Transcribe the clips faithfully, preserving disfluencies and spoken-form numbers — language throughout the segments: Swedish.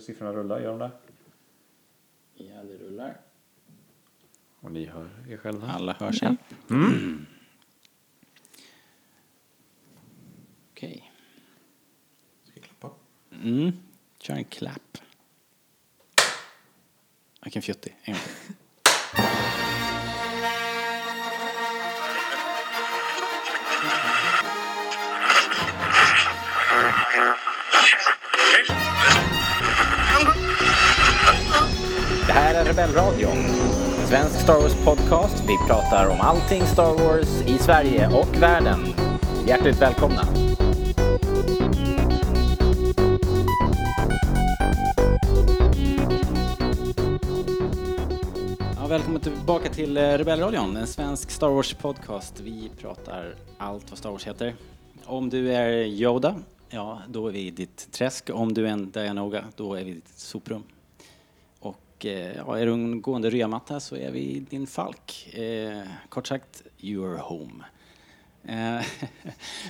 Siffrorna rullar, gör de det? Ja, det rullar. Och ni hör er själva. Alla hör sig. Mm. Mm. Okej. Okay. Ska jag klappa? Mm. Kör en klapp. Jag kan fjutti. En gång till. Det här är Rebell Radio. Svensk Star Wars podcast. Vi pratar om allting Star Wars i Sverige och världen. Hjärtligt välkomna. Välkommen tillbaka till Rebell Radio, en svensk Star Wars podcast. Vi pratar allt vad Star Wars heter. Om du är Yoda, ja, då är vi i ditt träsk. Om du är en Dianoga, då är vi i ditt soprum. Och ja, är du en gående ryamatta så är vi i din falk. Eh, kort sagt, you're home. Eh,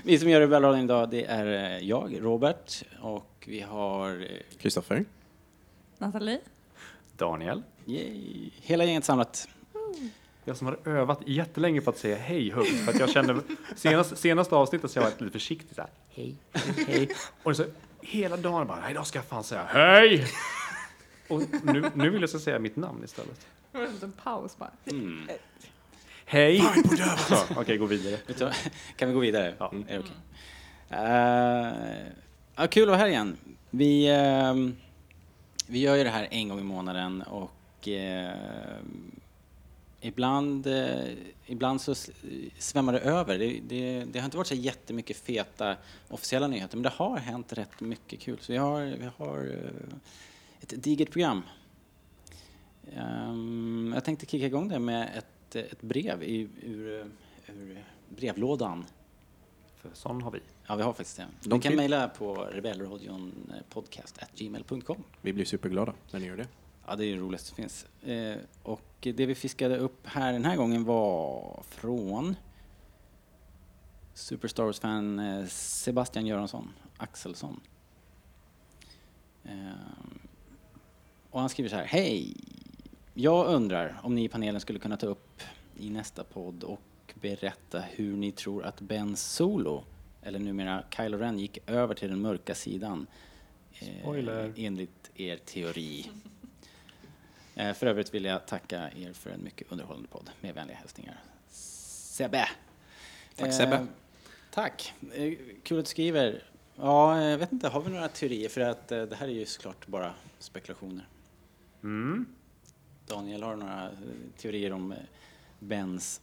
vi som gör Rebell Radio idag, det är jag, Robert. Och vi har... Kristoffer. Nathalie. Daniel. Yay. Hela gänget samlat. Mm. Jag som har övat jättelänge på att säga hej högt. För att jag kände, senast, senaste avsnittet så jag var lite försiktig så här, hej, hej. Och så hela dagen bara, idag ska jag fan säga hej. Och nu, nu vill jag så säga mitt namn istället. Det var en paus bara. Mm. Hej. Okej, okay, gå vidare. Kan vi gå vidare? Ja. Mm. Är det okej? Okay? Uh, ja, kul att vara här igen. Vi, uh, vi gör ju det här en gång i månaden och Eh, ibland eh, ibland så svämmar det över. Det, det, det har inte varit så jättemycket feta officiella nyheter, men det har hänt rätt mycket kul. Så vi har, vi har eh, ett digert program. Um, jag tänkte kicka igång det med ett, ett brev i, ur, ur brevlådan. För sån har vi. Ja, vi har faktiskt det. Du De kan vi... mejla på rebellradionpodcast at gmail dot com. Vi blir superglada när ni gör det. Ja, det är det roligaste som finns. Eh, och det vi fiskade upp här den här gången var från Super Star Wars-fan Sebastian Göransson, Axelsson. Eh, och han skriver så här. Hej! Jag undrar om ni i panelen skulle kunna ta upp i nästa podd och berätta hur ni tror att Ben Solo, eller numera Kylo Ren, gick över till den mörka sidan. Eh, Spoiler. Enligt er teori. För övrigt vill jag tacka er för en mycket underhållande podd. Med vänliga hälsningar. Sebbe! Tack Sebbe. Eh, tack. Eh, kul att du skriver. Ja, jag vet inte. Har vi några teorier? För att eh, det här är ju såklart bara spekulationer. Mm. Daniel, har några teorier om eh, Bens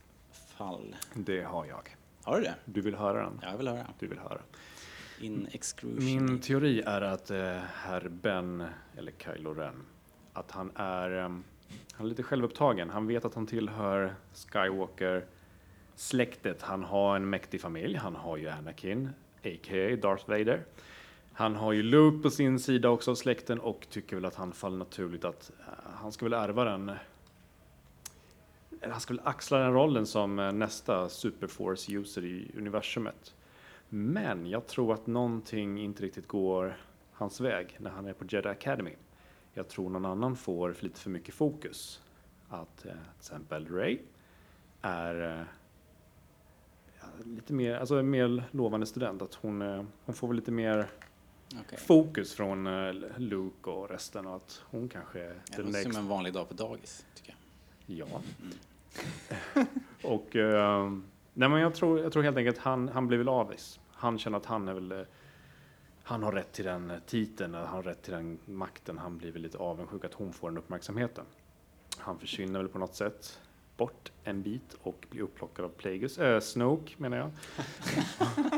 fall? Det har jag. Har du det? Du vill höra den? Ja, jag vill höra. Du vill höra. In exclusion. Min teori är att eh, herr Ben, eller Kylo Ren... Att han är, um, han är lite självupptagen. Han vet att han tillhör Skywalker-släktet. Han har en mäktig familj. Han har ju Anakin, a k a. Darth Vader. Han har ju Luke på sin sida också av släkten. Och tycker väl att han faller naturligt att uh, han ska väl ärva den. Eller han ska väl axla den rollen som uh, nästa Superforce-user i universumet. Men jag tror att någonting inte riktigt går hans väg när han är på Jedi Academy. Jag tror någon annan får lite för mycket fokus. Att eh, till exempel Rey är eh, lite mer, alltså en mer lovande student. Att hon, eh, hon får väl lite mer okay. fokus från eh, Luke och resten. Och att hon kanske... Är ja, det är som en vanlig dag på dagis, tycker jag. Ja. Mm. och eh, nej, men jag tror, jag tror helt enkelt att han, han blir väl avis. Han känner att han är väl... Eh, Han har rätt till den titeln, han har rätt till den makten. Han blir väl lite avundsjuk att hon får den uppmärksamheten. Han försvinner väl på något sätt bort en bit och blir upplockad av Plagueis, äh, Snoke menar jag.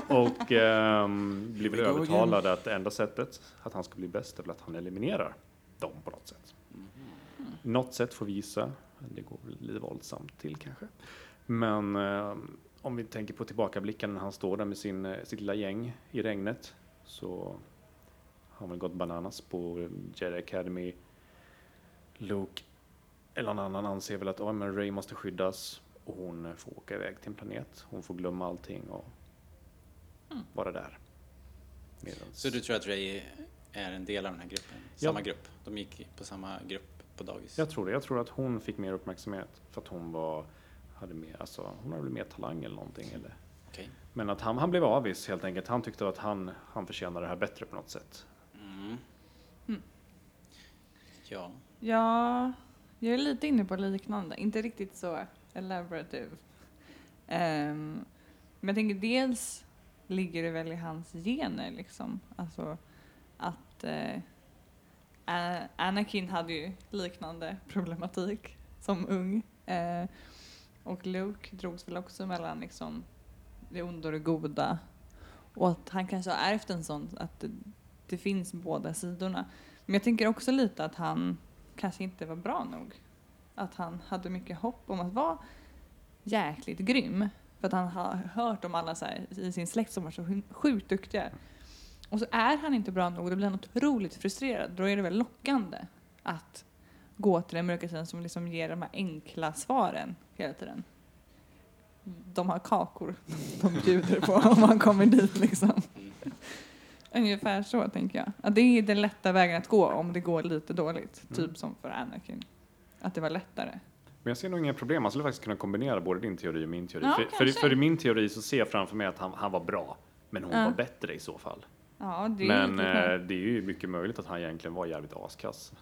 och ähm, blir väl övertalad att enda sättet att han ska bli bäst är att han eliminerar dem på något sätt. Mm. Något sätt får visa, det går lite våldsamt till kanske. Men ähm, om vi tänker på tillbakablicken när han står där med sin, sitt lilla gäng i regnet. Så har man gått bananas på Jedi Academy. Luke eller någon annan anser väl att oh, men Rey måste skyddas. Och hon får åka iväg till en planet. Hon får glömma allting och mm. vara där. Medans... Så du tror att Rey är en del av den här gruppen. Samma ja. grupp. De gick på samma grupp på dagis. Jag tror det. Jag tror att hon fick mer uppmärksamhet för att hon var hade mer, alltså hon hade mer talang eller någonting eller. Okay. Men att han han blev avvis helt enkelt. Han tyckte att han han förtjänade det här bättre på något sätt. Mm. Mm. Ja. Ja, jag är lite inne på liknande. Inte riktigt så elaborative. Um, men jag tänker dels ligger det väl i hans gener liksom. Alltså att uh, Anakin hade ju liknande problematik som ung. Uh, och Luke drogs väl också mellan liksom det onda och det goda. Och att han kanske har ärvt en sån att det, det finns båda sidorna. Men jag tänker också lite att han kanske inte var bra nog. Att han hade mycket hopp om att vara jäkligt grym. För att han har hört om alla så här, i sin släkt som var så sjukt duktiga. Och så är han inte bra nog. Då blir han otroligt frustrerad. Då är det väl lockande att gå till den mörka sidan som liksom ger de här enkla svaren hela tiden. De har kakor de bjuder på om man kommer dit liksom. Ungefär så tänker jag. Att det är den lätta vägen att gå om det går lite dåligt. Mm. Typ som för Anakin. Att det var lättare. Men jag ser nog inga problem. Man skulle faktiskt kunna kombinera både din teori och min teori. Ja, för, för, för i min teori så ser jag framför mig att han, han var bra. Men hon ja. var bättre i så fall. Ja, det är men eh, det är ju mycket möjligt att han egentligen var jävligt askass.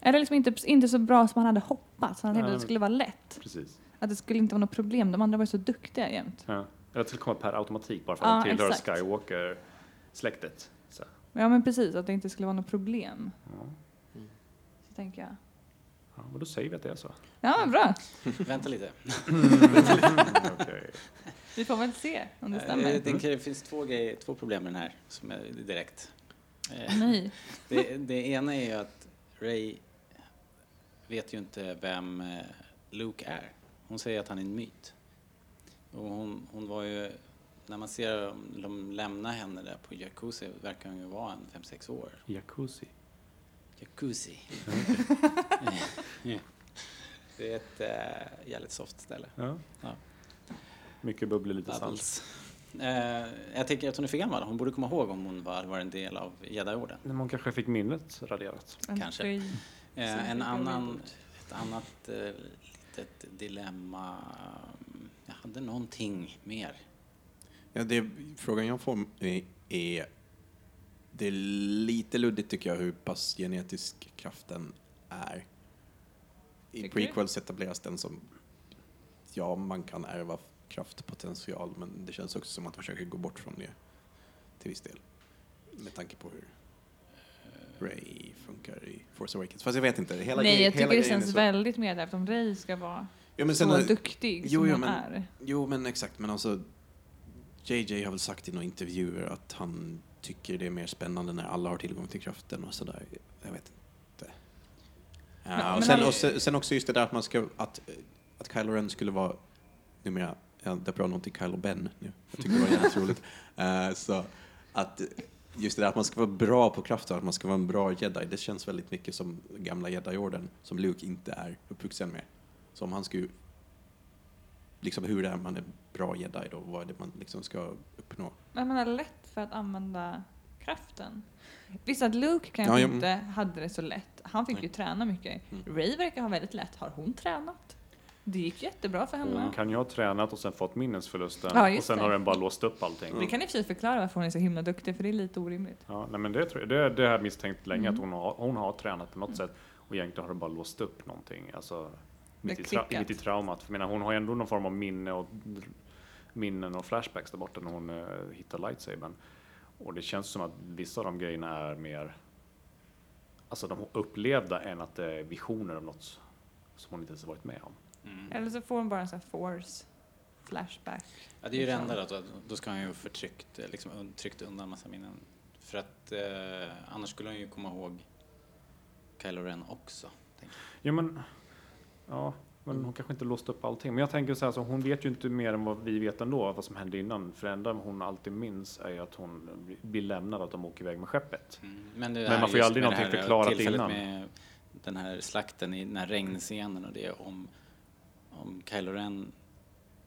Eller liksom inte, inte så bra som han hade hoppats. Han tänkte att det skulle vara lätt. Precis. Att det skulle inte vara något problem. De andra var så duktiga jämt. Ja. Eller skulle komma per automatik bara för att ja, tillhör Skywalker släktet. Så. Ja men precis, att det inte skulle vara något problem. Ja. Mm. Så tänker jag. Ja, och då säger vi att det är så. Ja, bra. Vänta lite. mm, okay. Vi får väl se om det stämmer. Jag tänker det finns två, grejer, två problem med den här som är direkt. Nej. det, det ena är ju att Rey vet ju inte vem Luke är. Hon säger att han är en myt. Och hon, hon var ju... När man ser dem, de lämnar henne där på jacuzzi verkar hon ju vara en fem sex år. Jacuzzi? Jacuzzi. Mm. yeah. Det är ett äh, jävligt soft ställe. Ja. Ja. Mycket bubblor, lite salt. Uh, jag tänker att hon är för gammal. Hon borde komma ihåg om hon var, var en del av Jedi-orden. Men hon kanske fick minnet raderat. Kanske. Mm. Uh, en annan, ett annat uh, litet dilemma. Jag hade någonting mer. Ja, det frågan jag får är, det är lite luddigt tycker jag hur pass genetisk kraften är. I tycker prequels etableras den som, ja man kan ärva kraftpotential, men det känns också som att man försöker gå bort från det till viss del. Med tanke på hur Rey funkar i Force Awakens. Fast jag vet inte. Hela Nej, jag tycker hela det känns så väldigt mer därför om Rey ska vara ja, men sen, så duktig jo, som ja, men, hon är. Jo, men exakt, men alltså J J har väl sagt i några intervjuer att han tycker det är mer spännande när alla har tillgång till kraften och sådär. Jag vet inte. Men, ja, och sen, han... och sen, sen också just det där att man ska att, att Kylo Ren skulle vara numera, jag döper av någonting Kylo Ben nu. Jag tycker det var jävligt roligt. Uh, så att just det där att man ska vara bra på kraften, att man ska vara en bra jedi, det känns väldigt mycket som gamla jedi-orden som Luke inte är uppvuxen med. Så om han skulle liksom hur det är man är bra jedi då, vad är det man liksom ska uppnå? Men man är lätt för att använda kraften. Visst att Luke kanske ja, inte mm. hade det så lätt. Han fick Nej. ju träna mycket. Mm. Rey verkar ha väldigt lätt. Har hon tränat? Det gick jättebra för henne. Hon kan ju ha tränat och sen fått minnesförlusten. Ja, och sen det. har den bara låst upp allting. Mm. Det kan i och för sig förklara varför hon är så himla duktig, för det är lite orimligt. Ja, nej, men det, tror jag, det, det har jag misstänkt länge mm. att hon har, hon har tränat på något mm. sätt och egentligen har den bara låst upp någonting. Alltså... Mitt i, tra- mitt i traumat. För jag menar, hon har ändå någon form av minne och, minnen och flashbacks där borta när hon uh, hittar lightsabern. Och det känns som att vissa av de grejerna är mer alltså de upplevda än att det är visioner av något som hon inte ens varit med om. Mm. Eller så får hon bara en sån här force flashback. Ja, det är ju det enda då. Då ska hon ju förtryckt liksom un- tryckt undan massa minnen. För att eh, annars skulle hon ju komma ihåg Kylo Ren också. Ja, men... Ja, men hon mm. kanske inte låst upp allting. Men jag tänker så här, så hon vet ju inte mer än vad vi vet ändå, vad som hände innan. För det enda hon alltid minns är ju att hon blir lämnad, att de åker iväg med skeppet. Mm. Men, det men man får ju aldrig någonting förklarat innan. Med den här slakten i den här regnscenen och det om, om Kylo Ren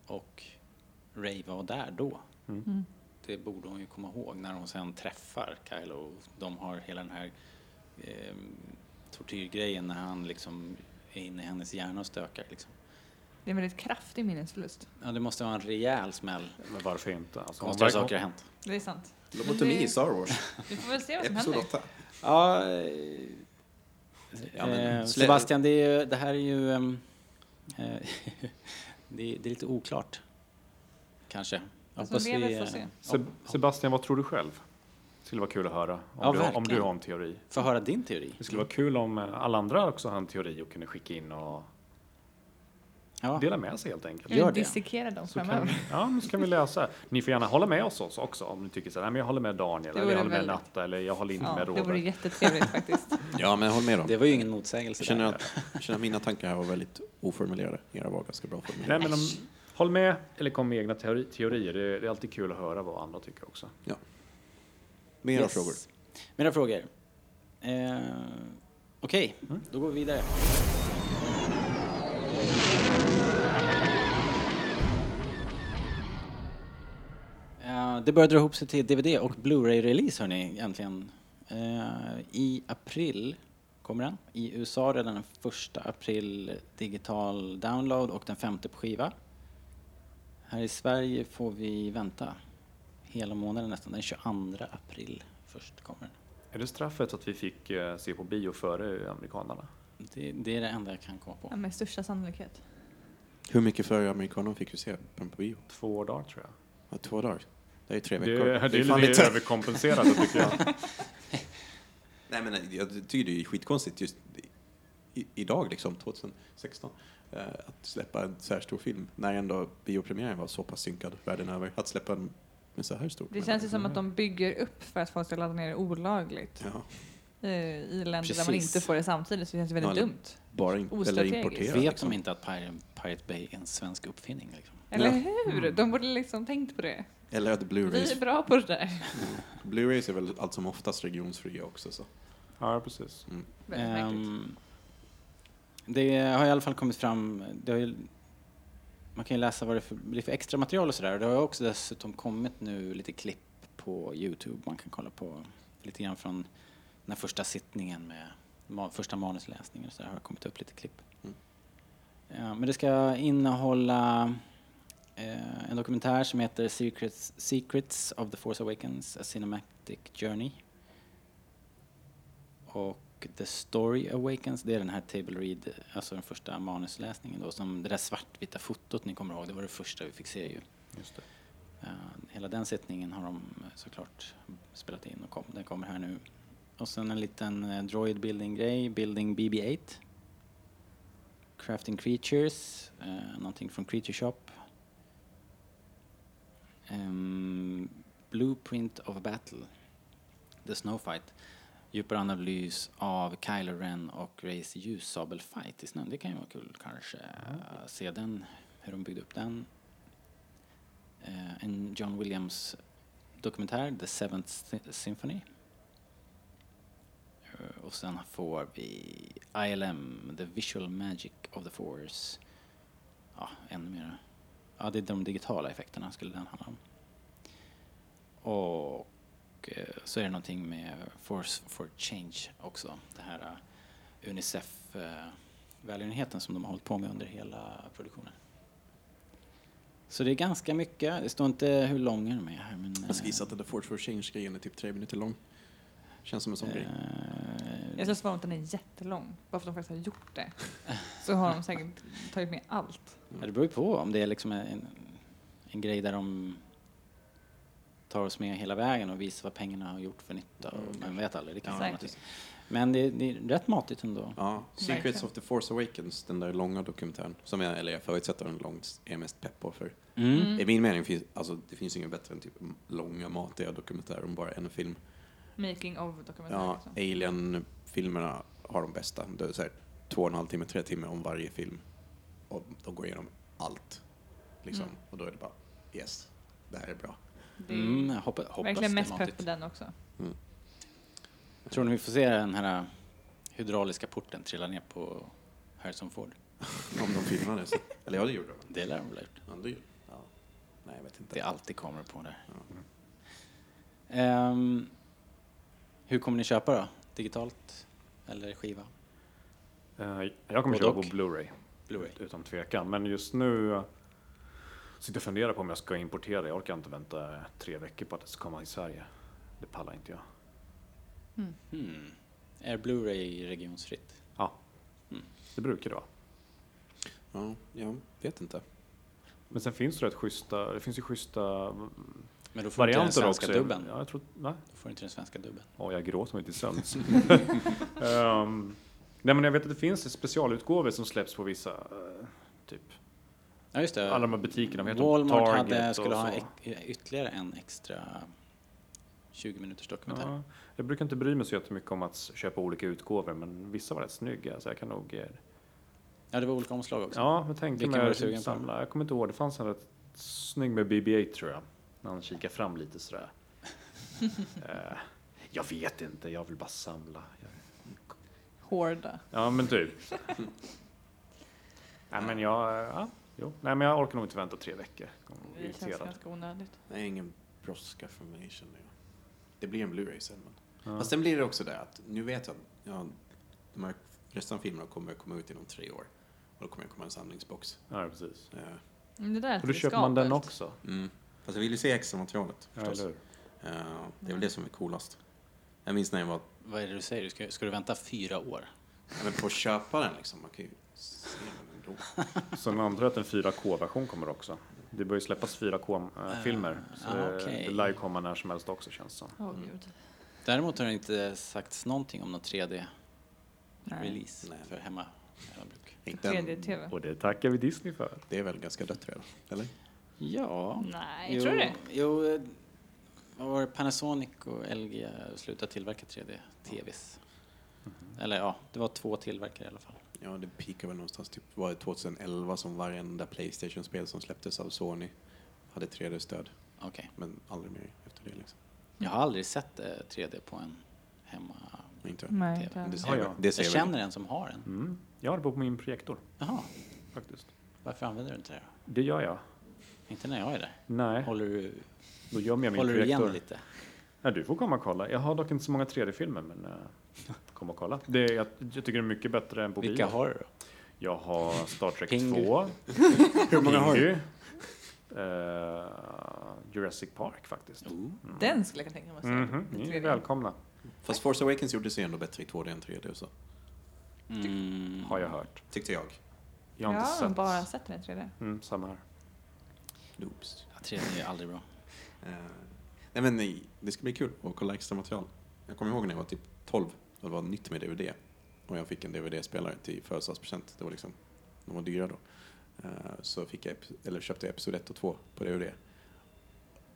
och Rey var där då. Mm. Mm. det borde hon ju komma ihåg när hon sen träffar Kylo. De har hela den här eh, tortyrgrejen när han liksom är inne i hennes hjärna och stökar liksom. Det är en väldigt kraftig minnesförlust. Ja, det måste vara en rejäl smäll. Men varför inte? Alltså, konstiga saker har hänt. Det är sant. Lobotomi i Star Wars. Vi får väl se vad som händer. Ja, ja men, eh, Sebastian, det, är, det här är ju... Eh, det, är, det är lite oklart. Kanske. Alltså, vi, eh, se. Sebastian, vad tror du själv? Det skulle vara kul att höra om, ja, du, om du har en teori. Få höra din teori. Det skulle vara kul om alla andra också har en teori och kunde skicka in och... Ja. Dela med sig helt enkelt. Gör det. Dissekera dem framöver. Ja, men så kan vi läsa. Ni får gärna hålla med oss också om ni tycker så här, nej men jag håller med Daniel eller jag håller väldigt... med Natta eller jag håller inte ja, med Robert. Det vore jättetrevligt faktiskt. Ja, men håll med dem. Det var ju ingen motsägelse. Jag känner att, jag känner att mina tankar här var väldigt oformulerade. Era var ganska bra formulerade. Nej, men om, håll med eller kom med egna teori, teorier. Det är, det är alltid kul att höra vad andra tycker också. Ja. Mera yes. frågor. Mera frågor. Eh, Okej, okay. mm. Då går vi vidare. Uh, det börjar dra ihop sig till D V D och Blu-ray-release, hörni, äntligen. Uh, I april kommer den. I U S A redan den första april digital download och den femte på skiva. Här i Sverige får vi vänta hela månaden nästan. Den tjugoandra april först kommer den. Är det straffet att vi fick uh, se på bio före amerikanerna? Det, det är det enda jag kan komma på. Ja, med största sannolikhet. Hur mycket före amerikanerna fick vi se på bio? Två dagar tror jag. Ja, två dagar? Det är tre veckor. Det, det, det är fan lite överkompenserat tycker jag. Nej men jag tycker det är skitkonstigt just i, idag liksom, tjugohundrasexton. Eh, att släppa en så här stor film när ändå biopremiären var så pass synkad världen över. Att släppa en, en så här stor. Det känns ju som att de bygger upp för att folk ska ladda ner olagligt. Ja. I länder Precis. Där man inte får det samtidigt, så det känns väldigt ja, dumt. Bara in- eller importera. Vet liksom. De inte att Pirate Bay är en svensk uppfinning? Liksom. Eller hur? Mm. De borde liksom tänkt på det. Eller att Blu-rays... Vi är bra på det där. Mm. Blu-rays är väl allt som oftast regionsfria också. Så. Ja, precis. Mm. Väldigt um, det har i alla fall kommit fram... Det har ju, man kan ju läsa vad det för, blir för extra material och sådär. Det har också dessutom kommit nu lite klipp på YouTube. Man kan kolla på lite grann från... När första sittningen med ma- första manusläsningen och så där har kommit upp lite klipp. Mm. Ja, men det ska innehålla eh, en dokumentär som heter Secrets, Secrets of the Force Awakens, A Cinematic Journey. Och The Story Awakens, det är den här table read, alltså den första manusläsningen då, som det där svartvita fotot ni kommer ihåg, det var det första vi fick se ju. Just det. Ja, hela den sittningen har de såklart spelat in och kom, den kommer här nu. Och sen en liten eh, droid building grej, building B B åtta. Crafting creatures, eh, någonting från Creature Shop. Um, blueprint of a battle. The snow fight. Djupare analys av Kylo Ren och Reys ljussabelfight i snön. Det kan ju vara kul kanske. Mm. Uh, se den, hur de byggde upp den. Uh, en John Williams dokumentär, The Seventh Symphony. Och sen får vi I L M, The Visual Magic of the Force. Ja, ännu mer. Ja, det är de digitala effekterna skulle den handla om. Och eh, så är det någonting med Force for Change också. Det här uh, UNICEF-välgörenheten uh, som de har hållit på med under hela produktionen. Så det är ganska mycket. Det står inte hur långa de är här. Men, Jag ska gissa att The Force for Change-grejen är typ tre minuter lång. Känns som en sån uh, grej. Jag skulle svara att den är jättelång. Bara för att de faktiskt har gjort det. Så har de säkert tagit med allt. Mm. Det beror ju på om det är liksom en, en grej där de tar oss med hela vägen och visar vad pengarna har gjort för nytta. Mm. Och man vet aldrig. Det kan vara Men det, det är rätt matigt ändå. Ja. Secrets of the Force Awakens, den där långa dokumentären. Som jag, eller jag förutsätter den långt är mest pepp på för. Mm. I min mening finns alltså, det finns ingen bättre än typ långa matiga dokumentärer om bara en film. Making of dokumentärer. Ja, liksom. Alien-filmerna har de bästa. Det är så här två och en halv timme, tre timmar om varje film. Och de går igenom allt. Liksom. Mm. Och då är det bara, yes, det här är bra. Mm, jag hoppas, hoppas verkligen mest pepp på den också. Mm. Tror ni vi får se den här hydrauliska porten trilla ner på Harrison Ford? Om de filmar det så. Eller ja, det gjorde de. Det lär de väl gjort. Ja, det gjorde. Ja. Nej, jag vet inte. Det är alltid kameror på där. Ja. Um, hur kommer ni köpa då? Digitalt eller skiva? Uh, jag kommer köpa på Blu-ray. Blu-ray. Ut, utan tvekan. Men just nu uh, sitter jag och funderar på om jag ska importera. Jag orkar inte vänta tre veckor på att det ska komma i Sverige. Det pallar inte jag. Mm. Mm. Är Blu-ray regionsfritt? Ja, mm. Det brukar det vara. Ja, jag vet inte. Men sen finns det rätt schyssta, det finns ju schyssta men då får varianter inte den svenska också. Dubben. Ja, jag tror, nej. Då får inte den svenska dubben. Åh, oh, jag gråter mig till sömns. um, nej, men jag vet att det finns specialutgåvor som släpps på vissa, uh, typ. Ja, just det. Alla de här butikerna. Heter Walmart hade, skulle ha ek- ytterligare en extra tjugo minuters dokumentär. Ja, jag brukar inte bry mig så jättemycket om att köpa olika utgåvor, men vissa var rätt snygga, så jag kan nog... Ja, det var olika omslag också. Ja, jag tänkte mig att samla. Jag kommer inte ihåg, det fanns en rätt snygg med B B åtta tror jag. När han kikar fram lite sådär. uh, jag vet inte, jag vill bara samla. Hårda. Ja, men typ. Nej, men jag... Ja, jo. Nej, men jag orkar nog inte vänta tre veckor. Det irriterad. Känns ganska onödigt. Det är ingen brådska för mig, känner jag. Det blir en Blu-ray sen. Ja. Fast sen blir det också det att, nu vet jag, ja, de här resten av filmerna kommer komma ut inom tre år. Och då kommer det komma en samlingsbox. Ja, precis. Ja. Mm, det där och då köper man den också. Mm. Fast jag vill ju se extra materialet förstås. Ja, det är uh, det, är väl det som är coolast. Jag minns när jag var... Vad är det du säger? Du ska, ska du vänta fyra år? Ja, men på att köpa den liksom. Man kan ju se den ändå. Så man antar att en fyra K-version kommer också. Det börjar släppas fyra K-filmer. Så ah, okay. Det live kommer när som helst också, känns som. Oh, mm. Däremot har det inte sagts någonting om någon tre D-release för hemma. tre D-tv. Och det tackar vi Disney för. Det är väl ganska dött redan, eller? Ja. Nej, jag tror det. Jo, vad var det? Panasonic och L G slutade tillverka tre D-tvs. Mm-hmm. Eller ja, det var två tillverkare i alla fall. Ja, det peakade väl någonstans. Typ var det tjugoelva som varenda PlayStation-spel som släpptes av Sony hade tre D-stöd. Okej. Okay. Men aldrig mer efter det liksom. Jag har aldrig sett eh, tre D på en hemma. Inte. Nej, det, det ser, ja, ja. Det ser jag väl. Känner en som har en. Mm. Jag har det på min projektor. Jaha. Faktiskt. Varför använder du inte det då? Det gör jag. Inte när jag är där. Nej. Håller du, då gör jag min håller projektor. Du igen lite? Nej, du får komma och kolla. Jag har dock inte så många tre D-filmer, men... Uh... Kom och kolla. Det, jag, jag tycker det är mycket bättre än på bio. Vilka bio. Har du då? Jag har Star Trek Pingu. två. Hur många har du? Uh, Jurassic Park faktiskt. Mm. Den skulle jag tänka mig att se. Mm-hmm. Ni är välkomna. Fast Force Awakens gjorde sig ändå bättre i två D än tre D så. Mm. Har jag hört. Tyckte jag. Jag har inte ja, sett. Bara sett den i tre D. Mm, samma här. Loops. Ja, tre D är aldrig bra. Uh, nej men nej, det ska bli kul att kolla extra material. Jag kommer ihåg när jag var typ tolv. Det var nytt med D V D. Och jag fick en D V D-spelare till födelsedagspresent. Det var liksom, de var dyra då. Uh, så fick jag, eller köpte jag episod ett och två på D V D.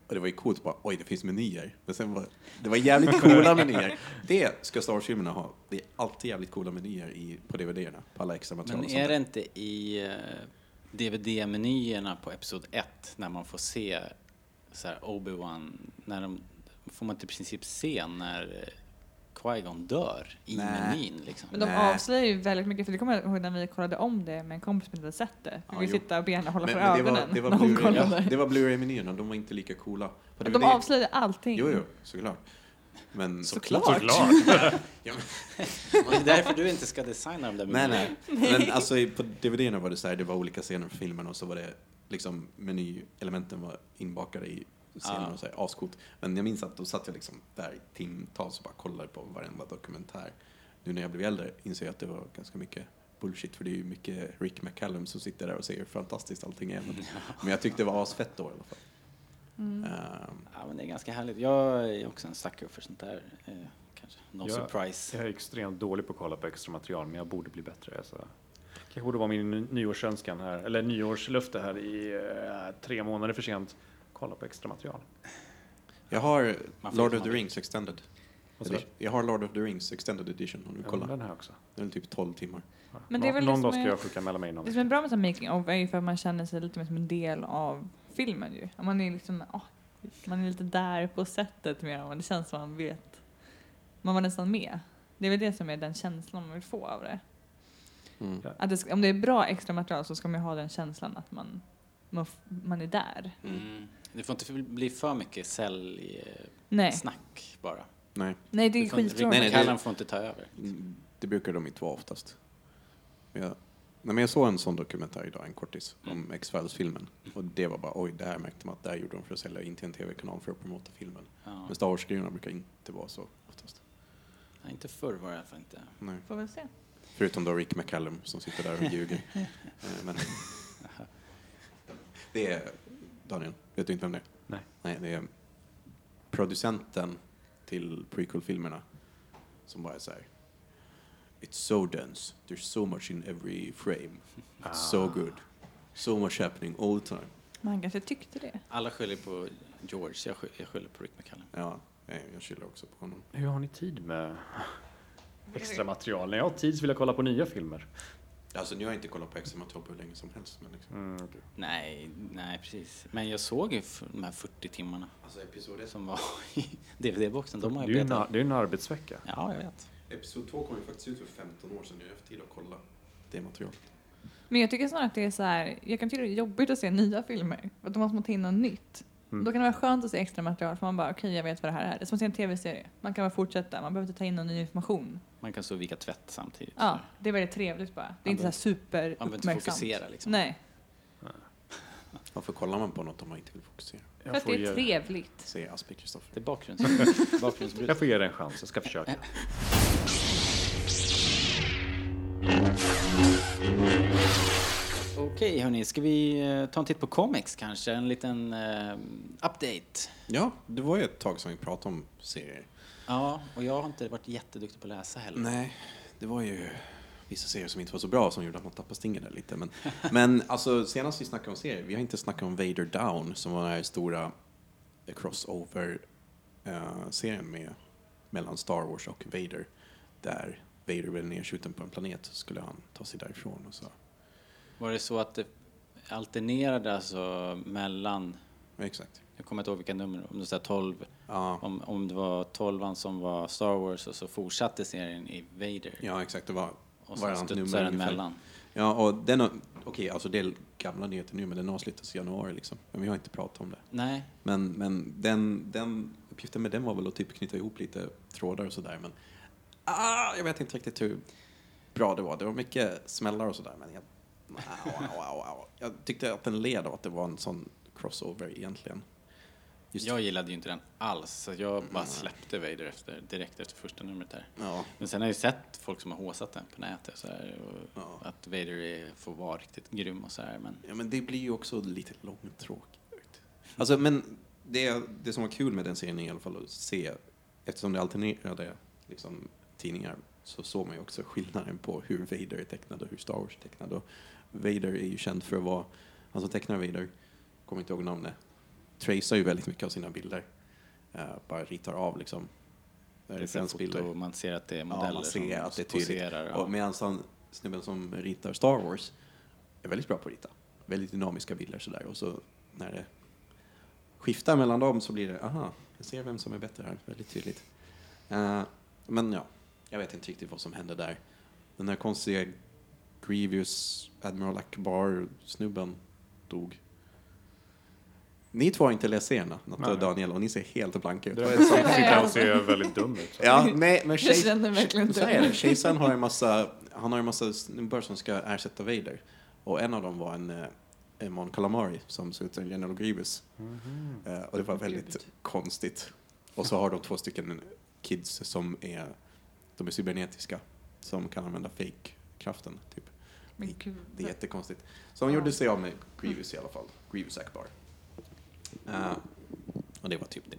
Och det var ju coolt bara, oj det finns menyer. Men sen var, det var jävligt coola menyer. Det ska Star Wars-filmerna ha. Det är alltid jävligt coola menyer i, på D V D-erna. På alla extra material. Men är det inte i uh, D V D-menyerna på episod ett när man får se så här, Obi-Wan, när de, får man i princip se när... Qui-Gon dör i menyn. Liksom. Men de Nä. avslöjar ju väldigt mycket. För det kommer jag ihåg när vi kollade om det med en kompis med inte sett det. Ja, vi sitter och benen håller men, för men ögonen. Det var, det var Blu-ray-menyerna. Ja, de var inte lika coola. De det... avslöjade allting. Jo, jo, såklart. Men såklart. såklart. såklart. Ja, men. Och det är därför du inte ska designa dem där nej, nej. nej. Men alltså på D V D-erna var det så här. Det var olika scener för filmen och så var det liksom menyelementen var inbakade i scenen ah. och så här, avskot. Men jag minns att då satt jag liksom där i timtals och bara kollade på varenda dokumentär. Nu när jag blev äldre inser jag att det var ganska mycket bullshit, för det är ju mycket Rick McCallum som sitter där och säger fantastiskt allting är. Men, men jag tyckte det var asfett då i alla fall. Mm. Um, ja, men det är ganska härligt. Jag är också en sucker för sånt där. Eh, kanske. No jag, surprise. Jag är extremt dålig på att kolla på extra material, men jag borde bli bättre. Alltså. Kanske borde vara min ny- nyårsönskan här, eller nyårslöfte här i eh, tre månader för sent. Kolla på extra material. Jag har Lord of the Rings Extended. Jag har Lord of the Rings Extended Edition om du kollar. Den här också. Den är typ tolv timmar. Ja. Men det är väl någon dag ska jag skicka mellan mig inom. Det som är bra med sån making of är för att man känner sig lite mer som en del av filmen ju. Man är liksom oh, man är lite där på sättet mer och det känns som man vet. Man var nästan med. Det är väl det som är den känslan man vill få av det. Mm. Att det, om det är bra extra material så ska man ju ha den känslan att man man, man är där. Mm. Det får inte bli för mycket sälj-snack bara. Nej. Nej, det är skitstrångt. Rick McCallum får inte ta över. Det brukar de inte vara oftast. Jag, men jag såg en sån dokumentär idag, en kortis, mm. om X-Files-filmen. Och det var bara, oj, det här märkte man att det här gjorde de för att sälja in till en tv-kanal för att promota filmen. Ja. Men Star Wars-grejerna brukar inte vara så oftast. Nej, inte förr var det i alla fall inte. Nej. Får vi se. Förutom då Rick McCallum som sitter där och ljuger. Men det är Daniel, vet du inte vem det är? Nej. Nej, det är producenten till prequel-filmerna som bara är så här, it's so dense, there's so much in every frame, it's ah. so good, so much happening all the time. Man kanske tyckte det. Alla skyller på George, jag skyller, jag skyller på Rick McCallum. Ja, jag skyller också på honom. Hur har ni tid med extra material? När jag har tid så vill jag kolla på nya filmer. Alltså nu har jag inte kollat på extra material på hur länge som helst. Men liksom. mm, okay. Nej, nej precis. Men jag såg ju de här fyrtio timmarna. Alltså episoden som var i D V D-boxen. De har ju betat. Det är ju en arbetsvecka. Ja, jag vet. Episod två kom ju faktiskt ut för femton år sedan. Nu har jag haft tid att kolla det materialet. Men jag tycker snarare att det är så här. Jag kan tycka det är jobbigt att se nya filmer. För då måste man ta in något nytt. Mm. Då kan det vara skönt att se extra material. För man bara, okej okay, jag vet vad det här är. Det är som att se en tv-serie. Man kan bara fortsätta. Man behöver inte ta in någon ny information. Man kan så vika tvätt samtidigt. Ja, det är väldigt trevligt bara. Det är man inte så här super man uppmärksamt. Man behöver inte fokusera liksom. Nej. Varför kollar man på något om man inte vill fokusera? För att det är ge... trevligt. Se Aspik Kristoffer. Det är bakgrunds... bakgrundsbrud. Jag får ge dig en chans. Jag ska försöka. Okej hörni, ska vi ta en titt på comics kanske? En liten uh, update. Ja, det var ju ett tag som vi pratade om serier. Ja, och jag har inte varit jätteduktig på att läsa heller. Nej, det var ju vissa serier som inte var så bra som gjorde att man tappade stingen där lite. Men, men alltså, senast vi snackade om serier, vi har inte snackat om Vader Down som var den här stora crossover-serien uh, med mellan Star Wars och Vader. Där Vader blev nedskjuten på en planet så skulle han ta sig därifrån och så. Var det så att det alternerade alltså mellan... Exakt. Jag kommer inte ihåg vilka nummer, om det var tolv. Ja. Om, om det var tolvan som var Star Wars och så fortsatte serien i Vader. Ja, exakt. Det var och så studsade den mellan. Ja, och den... Okej, okay, alltså det är gamla nyheter nu, men den avslutas i januari liksom. Men vi har inte pratat om det. Nej. Men, men den, den uppgiften med den var väl att typ knyta ihop lite trådar och sådär. Men ah, jag vet inte riktigt hur bra det var. Det var mycket smällar och sådär, men jag... Wow, wow, wow. Jag tyckte att den led av att det var en sån crossover egentligen. Just jag gillade ju inte den alls. Så jag bara släppte Vader efter, direkt efter första numret här. Ja. Men sen har jag ju sett folk som har håsat den på nätet. Så här, och ja. Att Vader är, får vara riktigt grym och så här. Men... Ja, men det blir ju också lite långtråkigt. Alltså, men det, det som var kul med den serien i alla fall att se, eftersom det alternerade liksom, tidningar, så såg man ju också skillnaden på hur Vader är tecknad och hur Star Wars är tecknad. Och Vader är ju känd för att vara... Han som tecknar Vader, kommer inte ihåg namnet, tracear ju väldigt mycket av sina bilder. Uh, bara ritar av liksom. Det är och man ser att det är modeller ja, man ser som att det är poserar. Ja. Och medan han, snubben som ritar Star Wars är väldigt bra på att rita. Väldigt dynamiska bilder sådär. Och så när det skiftar mellan dem så blir det... Aha, jag ser vem som är bättre här. Väldigt tydligt. Uh, men ja... Jag vet inte riktigt vad som hände där. Den här konstiga Grievous Admiral Akbar-snubben dog. Ni två har inte läst serierna, Nato och Daniel, och ni ser helt blanka ut. Det är sant, det kan se väldigt dum ut. Ja, nej, men Kejsaren har en massa, han har en massa snubbar som ska ersätta Vader. Och en av dem var en Mon Calamari som såg ut som General Grievous. Mm-hmm. Och det var väldigt konstigt. Och så har de två stycken kids som är... De är cybernetiska som kan använda fake-kraften typ. Det är jättekonstigt. Så de gjorde sig av med Grievous i alla fall. Grievous Akbar. Uh, och det var typ det.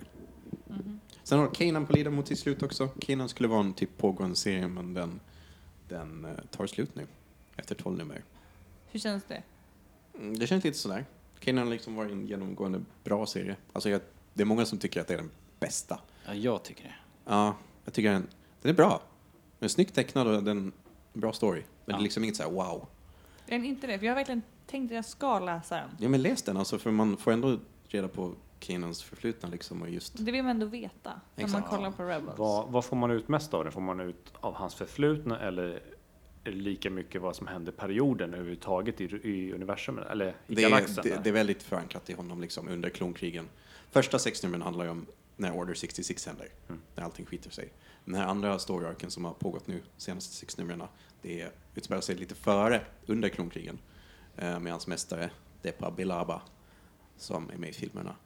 Mm-hmm. Sen har Canaan på lida mot till slut också. Canaan skulle vara en typ pågående serie, men den, den uh, tar slut nu. Efter tolv nummer. Hur känns det? Mm, det känns lite sådär. Canaan liksom var en genomgående bra serie. Alltså jag, det är många som tycker att det är den bästa. Ja, jag tycker det. Ja, uh, jag tycker den... Den är bra. Den är snyggt tecknad och den är bra story. Men ja. Det är liksom inget så här wow. Det är inte det, för jag har verkligen tänkt att jag ska läsa den. Ja, men läs den alltså, för man får ändå reda på Kanans förflutna liksom och just... Det vill man ändå veta när man kollar på Rebels. Vad, vad får man ut mest av det? Får man ut av hans förflutna eller lika mycket vad som hände perioden överhuvudtaget i, i universum eller i det galaxen. Är, det, det är väldigt förankrat i honom liksom, under klonkrigen. Första sex numren handlar ju om när Order sextiosex händer, mm. när allting skiter sig. Den här andra story-arken som har pågått nu, senaste sex numren, det utspelar sig lite före, under klonkrigen, med hans mästare Depa Bilaba som är med i filmerna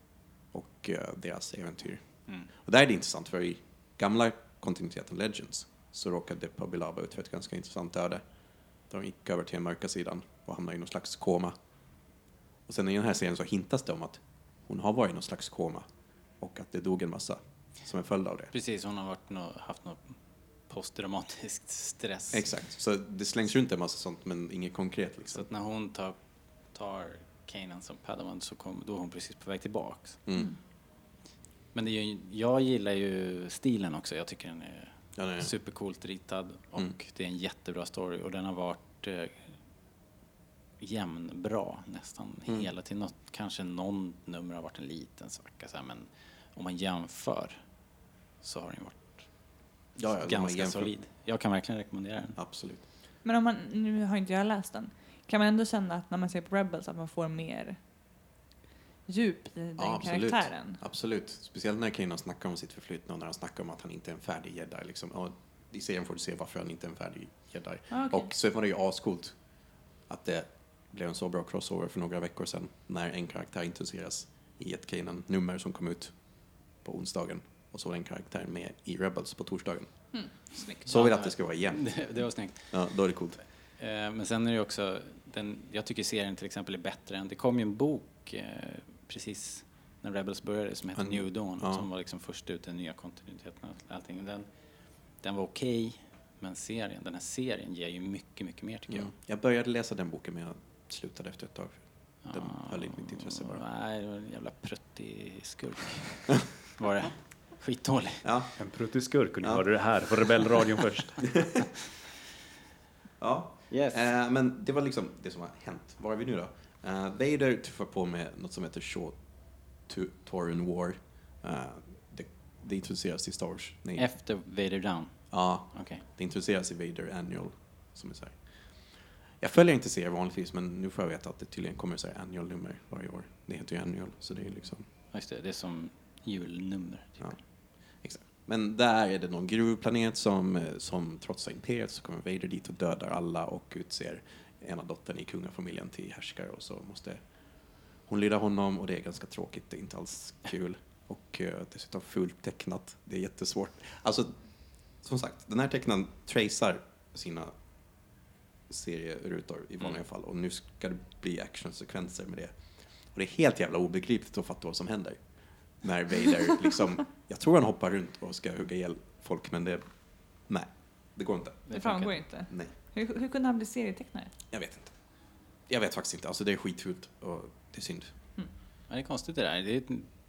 och deras äventyr. Mm. Och där är det intressant, för i gamla kontinuiteten Legends så råkade Depa Bilaba ut för ett ganska intressant öde. De gick över till den mörka sidan och hamnade i någon slags koma. Och sen i den här serien så hintas det om att hon har varit i någon slags koma och att det dog en massa som en följd av det. Precis, hon har varit no- haft något posttraumatiskt stress. Exakt, så det slängs runt en massa sånt men inget konkret. Liksom. Så att när hon tar, tar Kanan som Padawan så kom, då är hon precis på väg tillbaka. Mm. Men det är ju, jag gillar ju stilen också, jag tycker den är ja, nej, supercoolt ritad och mm. det är en jättebra story och den har varit eh, jämnbra nästan mm. hela tiden. Något, kanske någon nummer har varit en liten svacka så här, men om man jämför så har den varit ja, ja, ganska solid. Jag kan verkligen rekommendera den. Absolut. Men om man, nu har inte jag läst den, kan man ändå känna att när man ser på Rebels att man får mer djup i den ja, absolut. karaktären? Absolut. Speciellt när Kanan snackar om sitt förflutna och när han snackar om att han inte är en färdig jedi. Liksom. Ja, i serien får du se varför han inte är en färdig jedi. Ah, okay. Och så var det ju ascoolt att det blev en så bra crossover för några veckor sedan när en karaktär introduceras i ett Kanan-nummer som kom ut på onsdagen och så var den karaktären med i Rebels på torsdagen. Mm. Så vill jag att det ska vara jämnt. Det, det var snyggt. Ja, då är det coolt. Eh, men sen är det också, den, jag tycker serien till exempel är bättre än, det kom ju en bok eh, precis när Rebels började som hette en, New Dawn ja. som var liksom först ut den nya kontinuiteten och allting. Den, den var okej, okay, men serien, den här serien ger ju mycket, mycket mer tycker mm. jag. Jag började läsa den boken men jag slutade efter ett tag. Den ja, höll inte mitt intresse bara. Nej, det var en jävla pruttig skurk. Var det? Skitdålig. Ja. En pruttig skurk, och ni ja. hörde det här på Rebellradion först. Ja, yes. eh, men det var liksom det som har hänt. Var är vi nu då? Eh, Vader tuffar på med något som heter Shaw Torun War. Eh, det, det introduceras i Star Wars. Nej. Efter Vader Down? Ja, okay. Det introduceras i Vader Annual, som är så här. Jag följer inte serier vanligtvis, men nu får jag veta att det tydligen kommer så här annual-nummer varje år. Det heter ju annual, så det är liksom... Just det, det är som julnummer. Typ. Ja, exakt. Men där är det någon gruvplanet som, som trotsar imperiet, så kommer Vader dit och dödar alla och utser ena dottern i kungafamiljen till härskare och så måste hon lyda honom och det är ganska tråkigt, det är inte alls kul. Och dessutom fullt tecknat, det är jättesvårt. Alltså, som sagt, den här tecknaren tracear sina... serierutor i vanliga mm. fall och nu ska det bli actionsekvenser med det och det är helt jävla obegripligt att fatta vad som händer när Vader liksom, jag tror han hoppar runt och ska hugga ihjäl folk men det, nej, det går inte, det framgår inte. Nej. Hur, hur kunde han bli serietecknare? Jag vet inte, jag vet faktiskt inte, alltså det är skitfult och det är synd. Mm. Ja, det är konstigt det där, det är,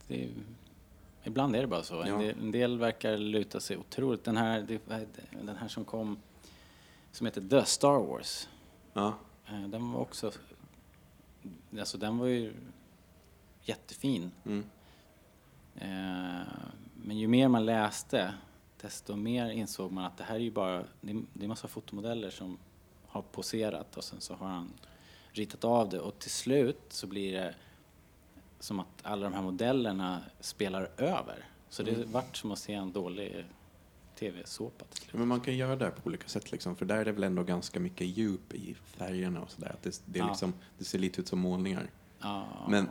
det är, ibland är det bara så, en, ja. del, en del verkar luta sig otroligt, den här, det, den här som kom som heter The Star Wars. Ja. Den var också... Alltså den var ju jättefin. Mm. Eh, men ju mer man läste, desto mer insåg man att det här är ju bara... Det är en massa fotomodeller som har poserat och sen så har han ritat av det. Och till slut så blir det som att alla de här modellerna spelar över. Så det mm. vart som att se en dålig... T V-såpa. Men man kan göra det på olika sätt liksom, för där är det väl ändå ganska mycket djup i färgerna och sådär. Det, det, ja. liksom, det ser lite ut som målningar. Ja, men,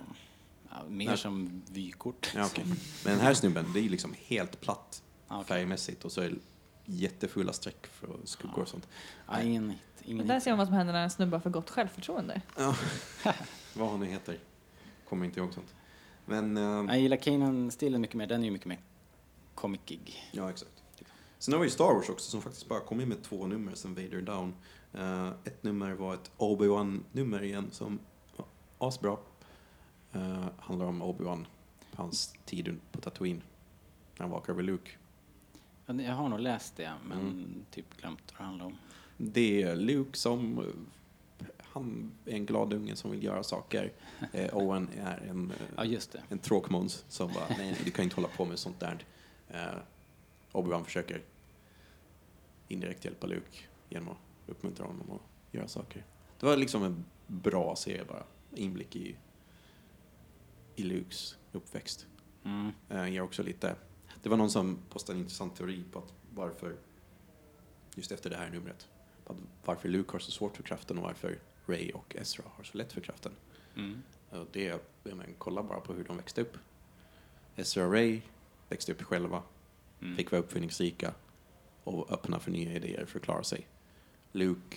ja, mer när, som vykort. Ja, okay. Men den här snubben, det är ju liksom helt platt okay. färgmässigt och så är det jättefulla streck för skuggor ja. och sånt. Ja, ingen, ingen där ser man vad som händer när en snubbar för gott självförtroende. Ja. Vad hon nu heter. Kommer inte ihåg sånt. Men, uh, jag gillar Kanan-stilen mycket mer. Den är ju mycket mer komikig. Ja, exakt. Sen har vi Star Wars också som faktiskt bara kom in med två nummer sen Vader Down. Uh, ett nummer var ett Obi-Wan-nummer igen som var asbra. Uh, handlar om Obi-Wan, hans tid på Tatooine när han vakar över Luke. Jag har nog läst det, men mm. typ glömt vad det handlar om. Det är Luke som, han är en glad unge som vill göra saker. Uh, Owen är en, ja, just det. en tråkmåns som bara, nej du kan inte hålla på med sånt där. Uh, Obi-Wan försöker indirekt hjälpa Luke genom att uppmuntrar honom att göra saker. Det var liksom en bra serie bara. Inblick i, i Lukes uppväxt. Mm. Uh, jag också lite... Det var någon som postade en intressant teori på att varför, just efter det här numret, på att varför Luke har så svårt för kraften och varför Rey och Ezra har så lätt för kraften. Mm. Uh, det, men, kolla bara på hur de växte upp. Ezra och Rey växte upp själva, mm. fick vara uppfinningsrika och öppna för nya idéer för att klara sig. Luke...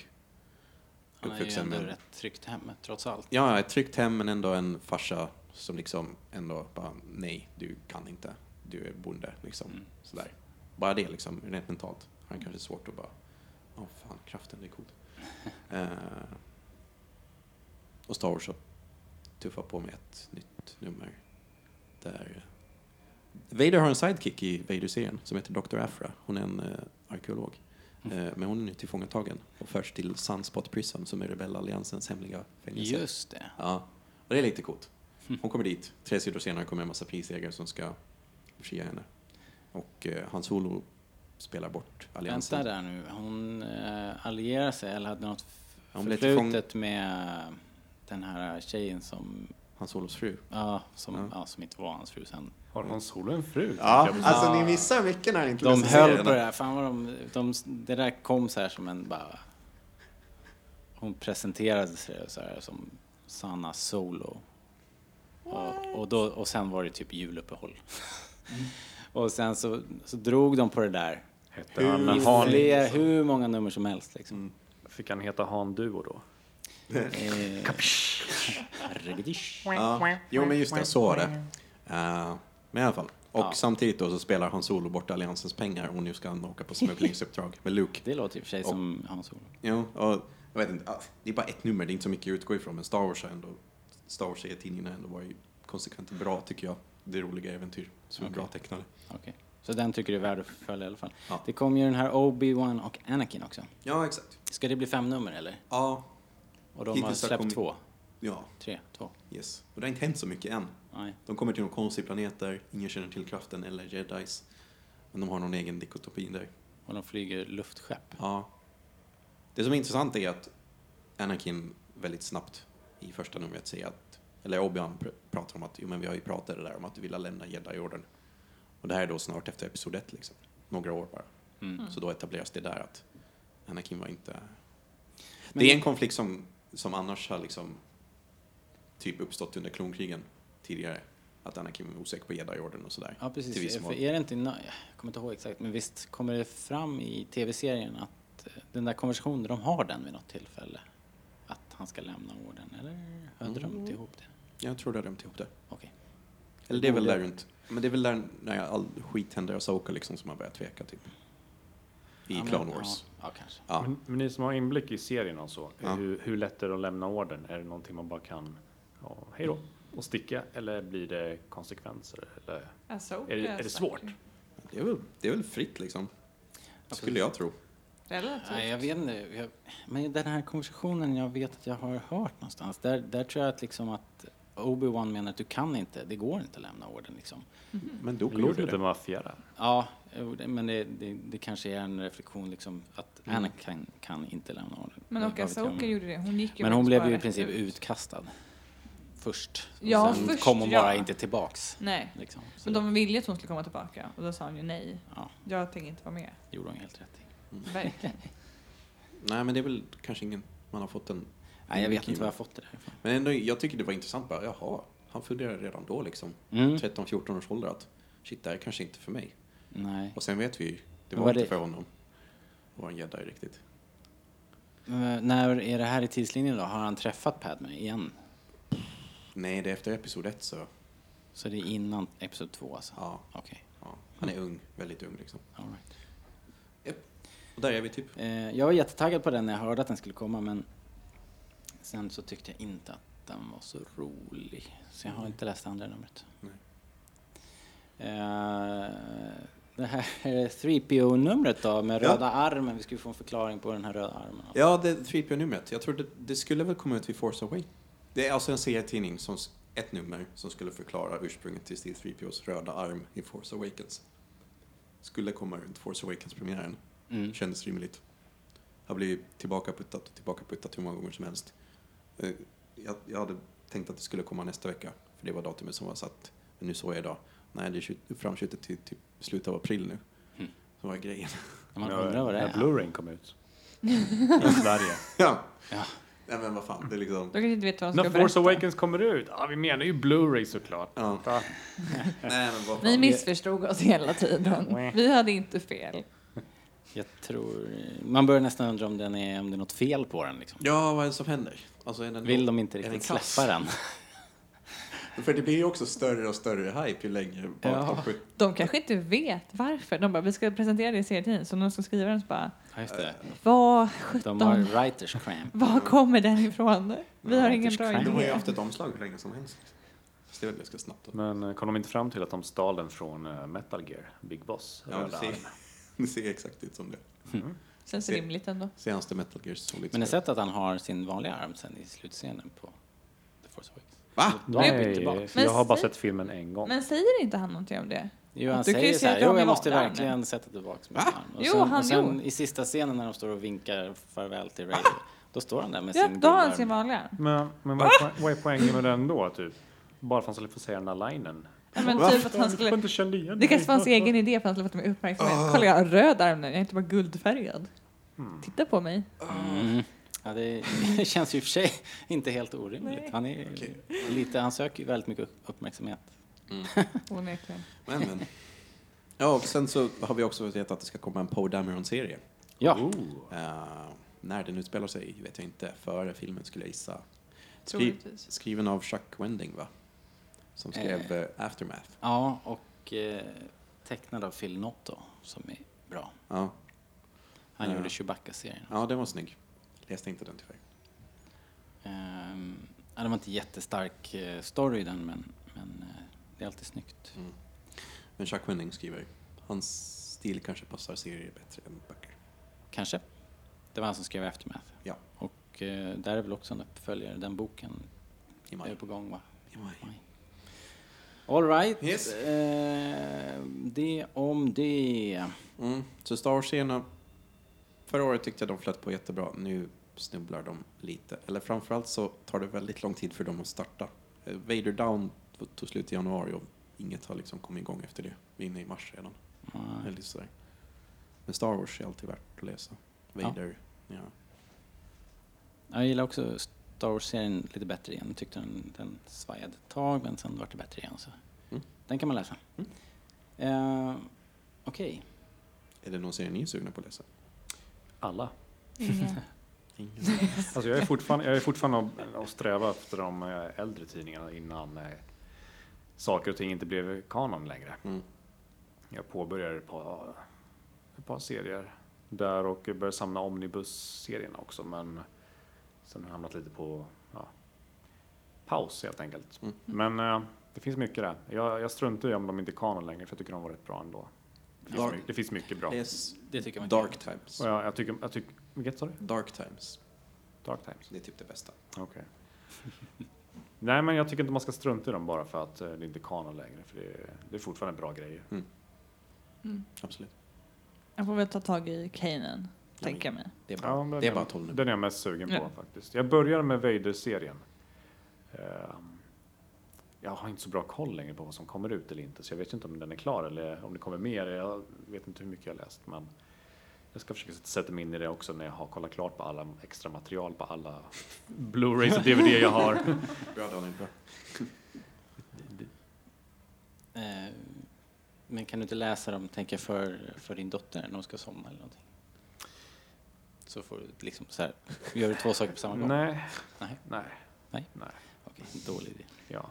Han är ju ändå en... rätt tryggt hem, trots allt. Ja, ett tryggt hem, men ändå en farsa som liksom ändå bara, nej, du kan inte. Du är bonde, liksom. Mm. Sådär. Bara det, liksom, rent mentalt. Han mm. kanske svårt att bara, åh fan, kraften, det är coolt. uh, och Star Wars tuffar på med ett nytt nummer. Där Vader har en sidekick i Vader-serien som heter doktor Afra. Hon är en uh, arkeolog. Mm. Men hon är nu tillfångatagen och förs till Sunspot Prison som är Rebellalliansens hemliga fängelse. Just det. Ja, och det är lite coolt. Hon kommer dit, tre sidor senare kommer en massa prisjägare som ska befria henne. Och uh, Han Solo spelar bort alliansen. Vänta där nu, hon uh, allierar sig eller hade något förflutet fång... med den här tjejen som... Han Solos fru. Ja, som, ja. Ja, som inte var hans fru sen. Har Han Solo en fru? Ja, alltså ja. Ni missar mycket när ni inte läser serierna. De höll på det här. Fan vad de, de, det där kom så här som en bara... Hon presenterade sig så här som Sanna Solo. Och, och, då, och sen var det typ juluppehåll. Mm. Och sen så, så drog de på det där. Hette hur, han, han, fler, han, hur många nummer som helst. Liksom. Fick han heta Han Duo då? eh, ja. Jo, men just det, så var det. Uh, men i alla fall. Och ja. Samtidigt då så spelar Han Solo bort alliansens pengar och nu ska han åka på smugglingsuppdrag med Luke. Det låter i och för sig och, som Han Solo. Jo, och jag vet inte, det är bara ett nummer, det är inte så mycket att utgå ifrån, men Star Wars är ändå, Star Wars är tidningarna ändå var ju konsekvent bra, tycker jag. Det är roliga äventyr som okay. är bra tecknade. Okej, okay. Så den tycker du är värd att följa i alla fall. Ja. Det kommer ju den här Obi-Wan och Anakin också. Ja, exakt. Ska det bli fem nummer eller? Ja. Och de hittills har släppt kom... två? Ja. Tre, två. Yes. Och det har inte hänt så mycket än. Nej. De kommer till någon konstig planeter, ingen känner till kraften eller jedis. Men de har någon egen dikotopi där. Och de flyger luftskepp. Ja. Det som är intressant är att Anakin väldigt snabbt i första numret säger att, eller Obi-Wan pr- pratar om att, jo men vi har ju pratat det där om att du vill lämna Jedi-orden. Och det här är då snart efter episod ett liksom. Några år bara. Mm. Så då etableras det där att Anakin var inte... Men... Det är en konflikt som, som annars har liksom typ uppstått under klonkrigen tidigare, att Anakin var osäker på Jedi-orden och sådär. Ja, precis. För är det inte, jag kommer inte ihåg exakt, men visst kommer det fram i tv-serien att den där konversationen, de har den vid något tillfälle, att han ska lämna orden, eller hörde mm. de inte ihop det? Jag tror det hade de ihop det. Okej. Okay. Eller det är väl där runt, men det är väl där när all skit händer och Soka liksom som man börjar tveka typ. I ja, Clone Wars. Ja, ja kanske. Ja. Men, men ni som har inblick i serien och så, ja. hur, hur lätt är det att lämna orden? Är det någonting man bara kan, ja, hej då, och sticka? Eller blir det konsekvenser? Eller, alltså, är, det, är det svårt? Det är väl, det är väl fritt liksom. Det skulle jag tro. Relativt. Nej, jag vet inte. Jag, men den här konversationen, jag vet att jag har hört någonstans. Där, där tror jag att, liksom att Obi-Wan menar att du kan inte, det går inte att lämna orden liksom. Mm. Men då går det inte maffia där. Ja, men det, det, det kanske är en reflektion liksom att mm. Anna kan, kan inte lämna orden. Men och Ahsoka gjorde det. Hon gick ju men hon blev ju i princip utkastad först. Och ja, sen först, kom hon bara ja. inte tillbaks. Nej, liksom. Men de ville att hon skulle komma tillbaka och då sa hon ju nej. Ja. Jag tänker inte vara med. Gjorde hon helt rätt i. Mm. Verkligen. Nej, men det är väl kanske ingen man har fått en. Nej, jag vet inte vad jag har fått det där. Men ändå, jag tycker det var intressant. Bara, jaha, han funderade redan då liksom. Mm. tretton fjorton års ålder att shit, det här är kanske inte för mig. Nej. Och sen vet vi ju, det var, var inte det... för honom. Det var en jädra riktigt. Men när är det här i tidslinjen då? Har han träffat Padme igen? Nej, det är efter episod ett så. Så det är innan episod två alltså? Ja. Okay. Ja. Han är ung, väldigt ung liksom. All right. Yep. Och där är vi typ. Jag var jättetaggad på den när jag hörde att den skulle komma, men sen så tyckte jag inte att den var så rolig. Så jag har inte läst andra numret. Nej. Uh, det här tre P O-numret då med ja. röda armen. Vi skulle få en förklaring på den här röda armen. Också. Ja, det är tre P O-numret. Jag tror det, det skulle väl komma ut vid Force Awakens. Det är alltså en serietidning som ett nummer som skulle förklara ursprunget till tre P O:s röda arm i Force Awakens. Skulle komma runt Force Awakens-premiären. Mm. Kändes rimligt. har blivit tillbaka puttat och tillbaka puttat hur många gånger som helst. Jag, jag hade tänkt att det skulle komma nästa vecka, för det var datumet som var satt. Men nu såg jag idag. Nej, det är framskjutet till, till slutet av april nu. Mm. Så var grejen. Man undrar vad det är. När Blu-ray kom ut. I Sverige. Ja. Ja. Nej, men vad fan, det är liksom... Då kan inte veta vad jag ska berätta. När Force Awakens kommer ut. Ja, ah, vi menar ju Blu-ray såklart. Ja. Ja. Nej, men vi missförstod oss hela tiden. Vi hade inte fel. Jag tror... Man börjar nästan undra om, den är, om det är något fel på den. Liksom. Ja, vad är det som händer? Alltså, är den Vill då, de inte riktigt den släppa den? För det blir ju också större och större hype ju längre bak. Ja. De kanske inte vet varför. De bara, vi ska presentera det i serietiden. Så de ska skriva den så bara... Ja, just det. Vad, de har writers cramp. Var kommer den ifrån? Vi ja, har ingen bra idé. De har ju haft ett omslag hur länge som helst. Så det var ganska snabbt. Men kom de inte fram till att de stal den från Metal Gear? Big Boss? Ja, det ser, det ser exakt ut som det. Mm. Sen så rimligt ändå. Se hans till Metal Gear som lite. Men jag har sett att han har sin vanliga arm sen i slutscenen på The Force Awakens. Va? Nej, jag har bara sett filmen en gång. Men säger inte han någonting om det? Jo, han du säger så här, jo, jag måste verkligen sätta tillbaka med han. Och sen, jo, han och sen i sista scenen när de står och vinkar farväl till Rey, då står han där med ja, sin gubbarm. Ja, då har han sin vanliga. Men, men vad, är, vad är poängen med den då? Typ? Bara för att han skulle få säga den där linen. Ja, men typ att han skulle... Det kanske var hans egen idé för att han skulle få dem uppmärksamhet. Kolla, jag har röd arm nu. Jag är inte bara guldfärgad. Mm. Titta på mig. Mm. Ja, det, det känns ju i och för sig inte helt orimligt. Nej. Han är okay. lite, han söker ju väldigt mycket uppmärksamhet. Mm. Onekligen. Men, men. Ja, och sen så har vi också vetat att det ska komma en Poe Dameron-serie. Ja. Oh. Uh, när den utspelar sig vet jag inte. Före filmen skulle jag gissa. Skri- skriven av Chuck Wending, va? Som skrev eh. Aftermath. Ja, och eh, tecknad av Phil Noto, som är bra. Ja. Han uh. gjorde Chewbacca-serien. Ja, den var snygg. Läste inte den tyvärr. Um, det var inte jättestark story i den, men, men det är alltid snyggt. Mm. Men Chuck Wenning skriver, hans stil kanske passar serier bättre än böcker. Kanske. Det var han som skrev Aftermath. Ja. Och uh, där är väl också en uppföljare. Den boken I är på gång, va? I maj. maj. All right. Yes. Uh, det om det. Mm. Så Star Wars-serierna. Förra året tyckte jag de flöt på jättebra. Nu snubblar de lite. Eller framförallt så tar det väldigt lång tid för dem att starta. Vader Down tog slut i januari och inget har liksom kommit igång efter det. Vi är inne i mars redan. Mm. Eller så där. Men Star Wars är alltid värt att läsa. Vader, ja. ja. Jag gillar också Star Wars-serien lite bättre igen. Jag tyckte den, den svajade ett tag, men sen var det bättre igen. Så. Mm. Den kan man läsa. Mm. Uh, Okej. Okay. Är det någon serie ni är sugna på att läsa? Alla. Ingen. Alltså jag är fortfarande, jag är fortfarande att sträva efter de äldre tidningarna innan eh, saker och ting inte blev kanon längre. Mm. Jag påbörjade ett par, ett par serier där och började samla omnibus-serierna också, men sen har jag hamnat lite på ja, paus helt enkelt. Mm. Men eh, det finns mycket där. Jag, jag struntar i om de inte är kanon längre, för jag tycker de var rätt bra ändå. Dark. Det finns mycket bra. Yes. Det tycker man. Dark Times. Ja, jag tycker jag tycker vilket sa du? Dark Times. Dark Times. Det är typ det bästa. Okej. Okay. Nej, men jag tycker inte man ska strunta i dem bara för att det är inte kanon längre, för det är, det är fortfarande bra grejer. Mm. Mm. Absolut. Jag får väl ta tag i Kanan, ja, tänker jag mig. Det är bara, ja, det är bara tolv nu. Den är jag mest sugen ja. på faktiskt. Jag börjar med Vader-serien. Uh, Jag har inte så bra koll längre på vad som kommer ut eller inte. Så jag vet inte om den är klar eller om det kommer mer. Jag vet inte hur mycket jag har läst. Men jag ska försöka sätta mig in i det också när jag har kollat klart på alla extra material. På alla Blu-rays och D V D jag har. Bra, Daniel. Bra. Eh, men kan du inte läsa dem, tänker jag, för, för din dotter när hon ska somna eller någonting? Så får du liksom så här. Gör du två saker på samma gång? Nej. Nej. Nej. Nej. Nej. Okej, dålig idé. Ja.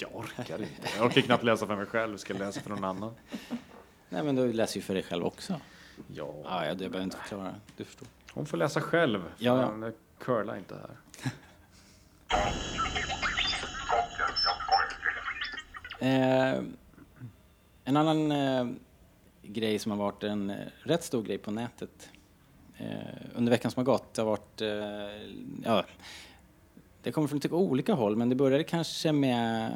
Jag orkar inte. Jag orkar knappt läsa för mig själv. Jag ska läsa för någon annan. Nej, men du läser ju för dig själv också. Ja. Ah, ja, det behöver inte förklara. Du förstår. Hon får läsa själv. Ja, ja. Men curla inte här. eh, en annan eh, grej som har varit en eh, rätt stor grej på nätet eh, under veckan som har gått har varit eh, ja. Det kommer från lite olika håll, men det började kanske med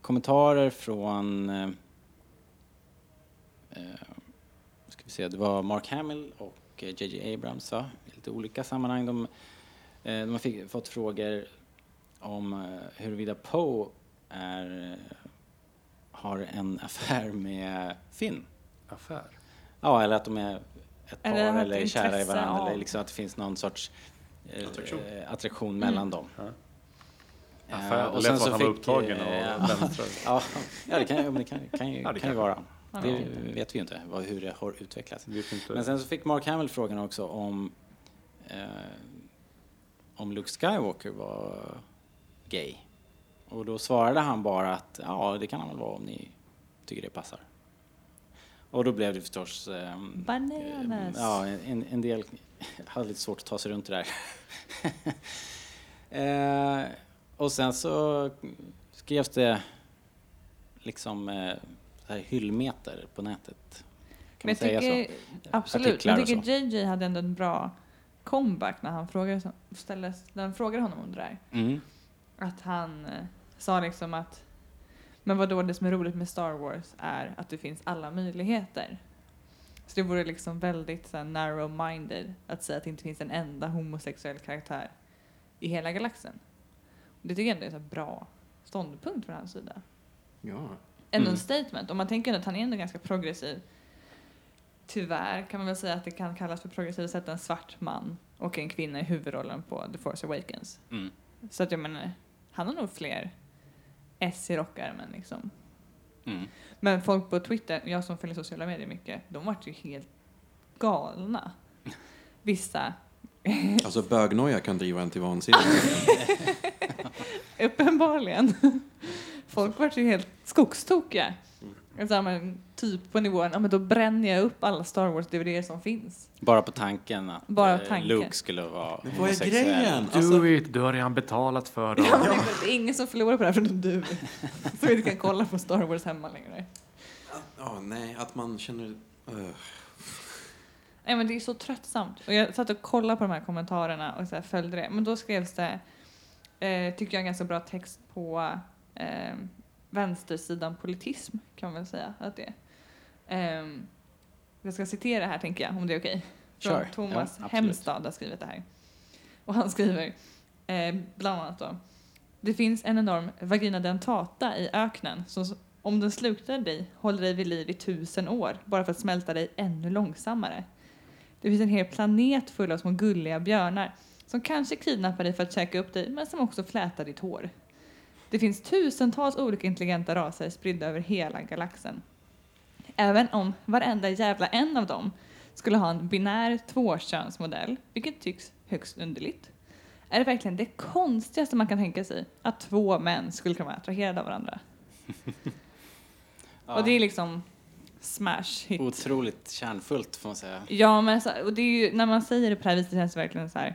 kommentarer från eh, vi se, det var Mark Hamill och J J. Abrams, va? I lite olika sammanhang. De, de har fick, fått frågor om huruvida Poe är, har en affär med Finn. Affär? Ja, eller att de är ett par eller, eller är kära i varandra. Av. Eller liksom att det finns någon sorts eh, attraktion. attraktion mm. mellan dem. Ja. Affär, och, och sen så han fick... upptagen och ja. ja, ja, det kan ju, det kan, kan ju, ja, det kan ju vara. Det ja. vet vi ju inte vad, hur det har utvecklats. Det Men sen så fick Mark Hamill frågan också om eh, om Luke Skywalker var gay. Och då svarade han bara att ja, det kan han väl vara om ni tycker det passar. Och då blev det förstås eh, Bananas. Eh, ja, en, en del hade lite svårt att ta sig runt det där. eh, Och sen så skrevs det liksom eh, så här hyllmeter på nätet. Kan man säga tycker, så? Absolut. Jag tycker J J hade ändå en bra comeback när han frågade, ställde, när han frågade honom om det där. Mm. Att han eh, sa liksom att men vadå, det som är roligt med Star Wars är att det finns alla möjligheter. Så det vore liksom väldigt så här, narrow-minded att säga att det inte finns en enda homosexuell karaktär i hela galaxen. Det tycker jag ändå är en bra ståndpunkt från hans sida. Ja. Ändå mm. en statement. Om man tänker att han är ändå ganska progressiv. Tyvärr kan man väl säga att det kan kallas för progressiv sätt en svart man och en kvinna i huvudrollen på The Force Awakens. Mm. Så att jag menar, han har nog fler S i rockärmen liksom. Mm. Men folk på Twitter, jag som följer sociala medier mycket, de var ju helt galna. Vissa... Alltså bögnoja kan driva en till vansinne. Uppenbarligen. Folk var ju helt skogstokiga. Alltså, men, typ på nivån, ja, men då bränner jag upp alla Star Wars D V D som finns. Bara på tanken att Bara tanken. Luke skulle vara men vad är grejen? Alltså, du, du har redan betalat för dem. Ja, men, det är ingen som förlorar på det här förutom du. Så vi inte kan kolla på Star Wars hemma längre. Ja, oh, nej, att man känner... Uh. Nej, men det är så tröttsamt. Och jag satt och kollade på de här kommentarerna och så här följde det. Men då skrevs det, eh, tycker jag, en ganska bra text på eh, vänstersidan politism, kan man väl säga att det är. Eh, jag ska citera här, tänker jag, om det är okej. Från sure. Thomas ja, Hemstad har skrivit det här. Och han skriver, eh, bland annat då, det finns en enorm vagina dentata i öknen som... Om den slukar dig, håller dig vid liv i tusen år bara för att smälta dig ännu långsammare. Det finns en hel planet full av små gulliga björnar som kanske kidnappar dig för att käka upp dig men som också flätar ditt hår. Det finns tusentals olika intelligenta raser spridda över hela galaxen. Även om varenda jävla en av dem skulle ha en binär tvåkönsmodell, vilket tycks högst underligt, är det verkligen det konstigaste man kan tänka sig att två män skulle kunna vara attraherade av varandra. Och det är liksom smash hit. Otroligt kärnfullt får man säga. Ja, men så, och det är ju, när man säger det på det här viset känns det verkligen så här.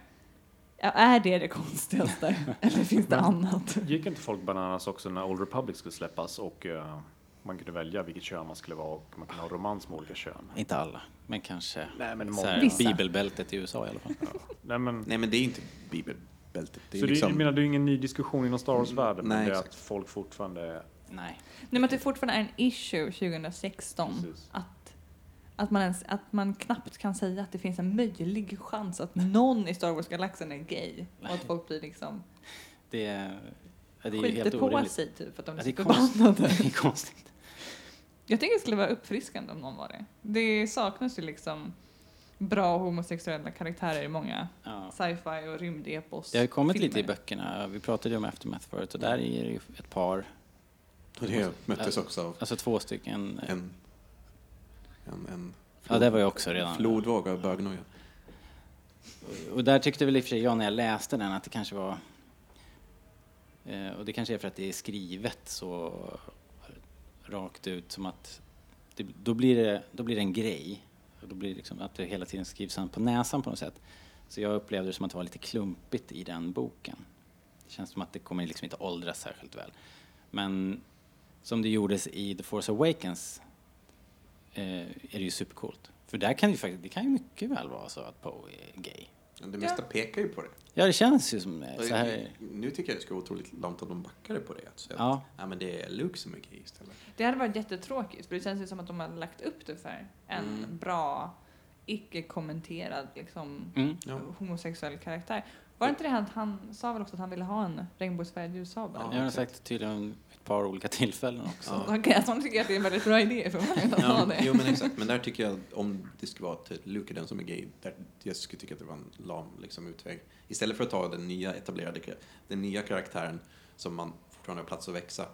Ja, är det det konstigaste? Eller finns det men, annat? Gick inte folk bananas också när Old Republic skulle släppas och uh, man kunde välja vilket kön man skulle vara och man kunde ha romans med olika kön? Inte alla, men kanske. Nej, men så här, bibelbältet i U S A i alla fall. Ja. Nej, men, Nej, men det är inte bibelbältet. Det är så liksom... det, jag menar, det är ingen ny diskussion inom Star Wars-världen. Mm. Nej, det är att folk fortfarande... Nej. Nej, men att det fortfarande är en issue tjugo sexton att, att, man ens, att man knappt kan säga att det finns en möjlig chans att någon i Star Wars-galaxen är gay. Och att folk blir liksom... Det är, det är ju helt på orimligt. Sig typ, att de är, det är förbannade. Det är konstigt. Jag tänker att det skulle vara uppfriskande om någon var det. Det saknas ju liksom bra homosexuella karaktärer i många ja. sci-fi och rymdepos. Det har kommit filmer. Lite i böckerna. Vi pratade ju om Aftermath förut och där är det ju ett par... Det möttes också av... Alltså två stycken... En... en, en flod, ja, det var jag också redan. Flodvåg av bögnoja. Och där tyckte väl i och för sig jag när jag läste den att det kanske var... Och det kanske är för att det är skrivet så rakt ut som att... Det, då, blir det, då blir det en grej. Och då blir det liksom att det hela tiden skrivs på näsan på något sätt. Så jag upplevde det som att det var lite klumpigt i den boken. Det känns som att det kommer liksom inte åldras särskilt väl. Men... Som det gjordes i The Force Awakens eh, är det ju supercoolt. För där kan det, ju faktiskt, det kan ju mycket väl vara så att Poe är gay. Det mesta ja. pekar ju på det. Ja, det känns ju som det. Så här är... Nu tycker jag det ska vara otroligt långt att de backade på det. Så att, ja. ja, men det är Luke som är gay istället. Det hade varit jättetråkigt. För det känns ju som att de hade lagt upp det för en mm. bra, icke-kommenterad liksom, mm. ja. homosexuell karaktär. Var det inte det här att han sa väl också att han ville ha en regnbågsfärgad ljussabel? Ja, jag har sagt tydligen ett par olika tillfällen också. Ja. Okej, jag tycker att det är en väldigt bra idé för mig att ja, ha det. Jo, men exakt. Men där tycker jag, om det skulle vara till Luke den som är gay, där jag skulle tycka att det var en lam liksom, utväg. Istället för att ta den nya etablerade, den nya karaktären som man fortfarande har plats att växa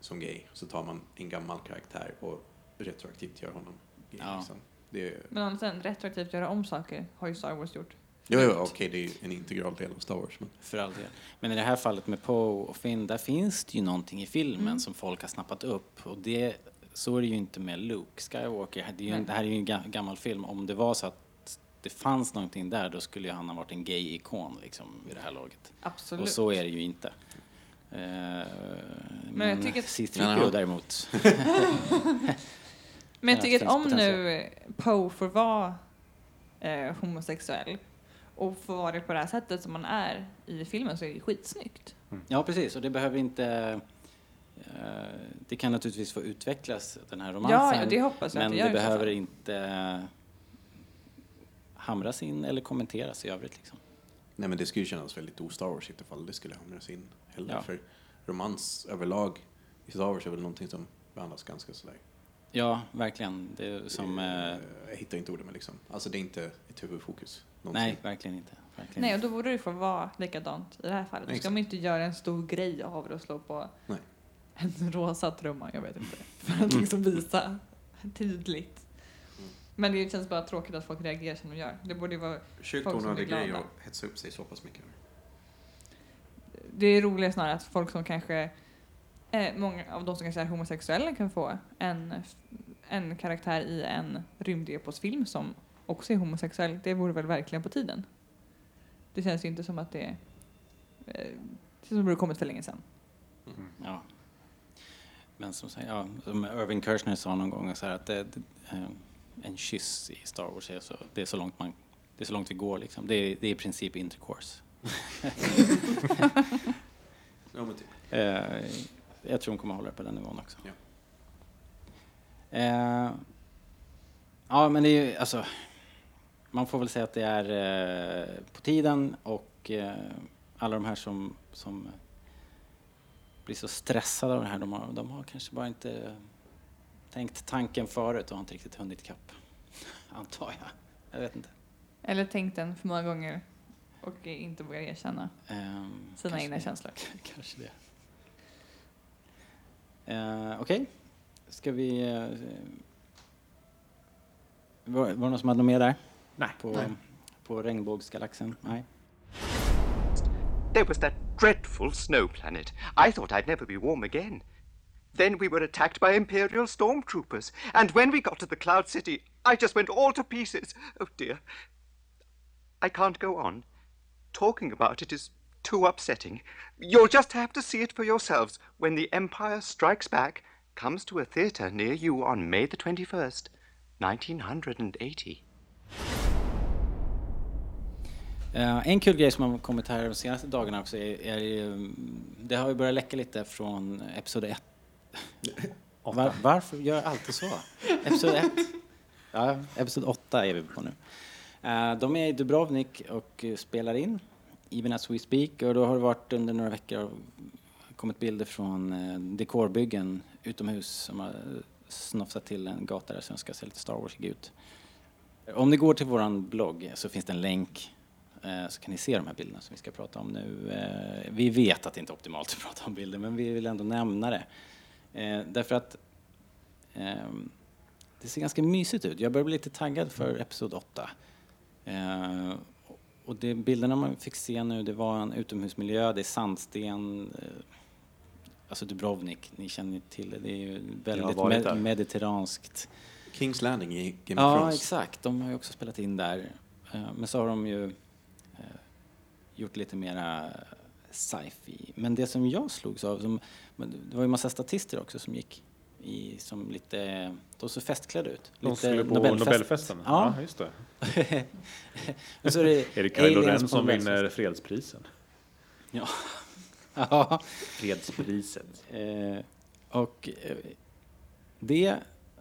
som gay, så tar man en gammal karaktär och retroaktivt gör honom gay. Ja. Liksom. Det är... Men sen retroaktivt göra om saker har ju Star Wars gjort. Jo, jo, okej, det är ju en integral del av Star Wars. Men. För all del. Men i det här fallet med Poe och Finn, där finns det ju någonting i filmen mm. som folk har snappat upp. Och det, så är det ju inte med Luke Skywalker. Det, är ju, mm. det här är ju en ga- gammal film. Om det var så att det fanns någonting där, då skulle ju han ha varit en gay-ikon liksom, i det här laget. Absolut. Och så är det ju inte. Uh, men, men jag tycker... C tre P O att... däremot. Men jag tycker att om nu Poe får vara eh, homosexuell... Och få vara det på det här sättet som man är i filmen, så är det skitsnyggt. Mm. Ja, precis. Och det behöver inte... Uh, det kan naturligtvis få utvecklas, den här romansen. Ja, ja, det hoppas jag. Men det, det behöver så. inte hamras in eller kommenteras i övrigt. Liksom. Nej, men det skulle ju kännas väldigt o-Star Wars ifall det skulle hamras in heller. Ja. För romans överlag i Star Wars är väl någonting som behandlas ganska sådär. Ja, verkligen. Det är som, jag hittar inte orden, men liksom. Alltså det är inte ett huvudfokus. Någonting. Nej, verkligen inte. Verkligen. Nej, och då borde det få vara likadant i det här fallet. Nej, ska man inte göra en stor grej av det och slå på Nej. en rosa trumma, jag vet inte. För att liksom visa tydligt. Mm. Men det känns bara tråkigt att folk reagerar som de gör. Det borde ju vara Sjukt folk som är glada. Och hetsa upp sig så pass mycket. Det är roligare snarare att folk som kanske... Eh, många av de som kanske är homosexuella kan få en, en karaktär i en rymdeposfilm som också är homosexuell. Det vore väl verkligen på tiden. Det känns ju inte som att det eh, det känns som att det kommit för länge sedan. Mm. Ja. Men som, ja, som Irving Kirshner sa någon gång så här att det, det, en kyss i Star Wars är så, det är så långt man det är så långt vi går liksom. Det är, det är i princip intercourse. Ja, men typ. eh, Jag tror hon kommer hålla på den nivån också. Ja, eh, ja men det är ju, alltså, man får väl säga att det är eh, på tiden och eh, alla de här som, som blir så stressade av det här, de har, de har kanske bara inte tänkt tanken förut och har inte riktigt hunnit kapp. Antar jag. Jag vet inte. Eller tänkt den för många gånger och inte vågar erkänna eh, sina egna det. känslor. Kanske det. Uh, Okej, okay. Ska vi... Uh, var, var det någon som hade något mer där? Nej. På, nej. på regnbågsgalaxen? Nej. There was that dreadful snow planet. I thought I'd never be warm again. Then we were attacked by Imperial stormtroopers. And when we got to the Cloud City, I just went all to pieces. Oh dear. I can't go on. Talking about it is... too upsetting. You'll just have to see it for yourselves when The Empire Strikes Back comes to a theater near you on May the twenty-first, nineteen eighty. Uh, en kul grej som har kommit här de senaste dagarna också är, är ju, det har ju börjat läcka lite från episod ett. Var, varför gör jag alltid så? Episod ett. Ja, episod åtta är vi på nu. Uh, de är i Dubrovnik och spelar in Even as we speak, och då har det varit under några veckor kommit bilder från eh, dekorbyggen utomhus som har snofsat till en gata där som ska se lite Star Wars ut. Om ni går till våran blogg så finns det en länk eh, så kan ni se de här bilderna som vi ska prata om nu. Eh, vi vet att det inte är optimalt att prata om bilder, men vi vill ändå nämna det. Eh, därför att eh, det ser ganska mysigt ut. Jag börjar bli lite taggad för episod åtta. Eh, Och de bilderna man fick se nu, det var en utomhusmiljö, det är sandsten, alltså Dubrovnik, ni känner till det, det är ju väldigt med- mediterranskt. King's Landing i Game of Thrones. Ja, exakt, de har ju också spelat in där. Men så har de ju gjort lite mera sci-fi. Men det som jag slogs av, som, det var ju en massa statister också som gick i, som lite, de såg festklädda ut. De lite skulle på Nobelfest. Nobelfesten? Ja. Ja, just det. Men så är, det är det Kylo Ren som vinner fredsprisen? Ja. Ja. Fredspriset. Eh, och eh, det,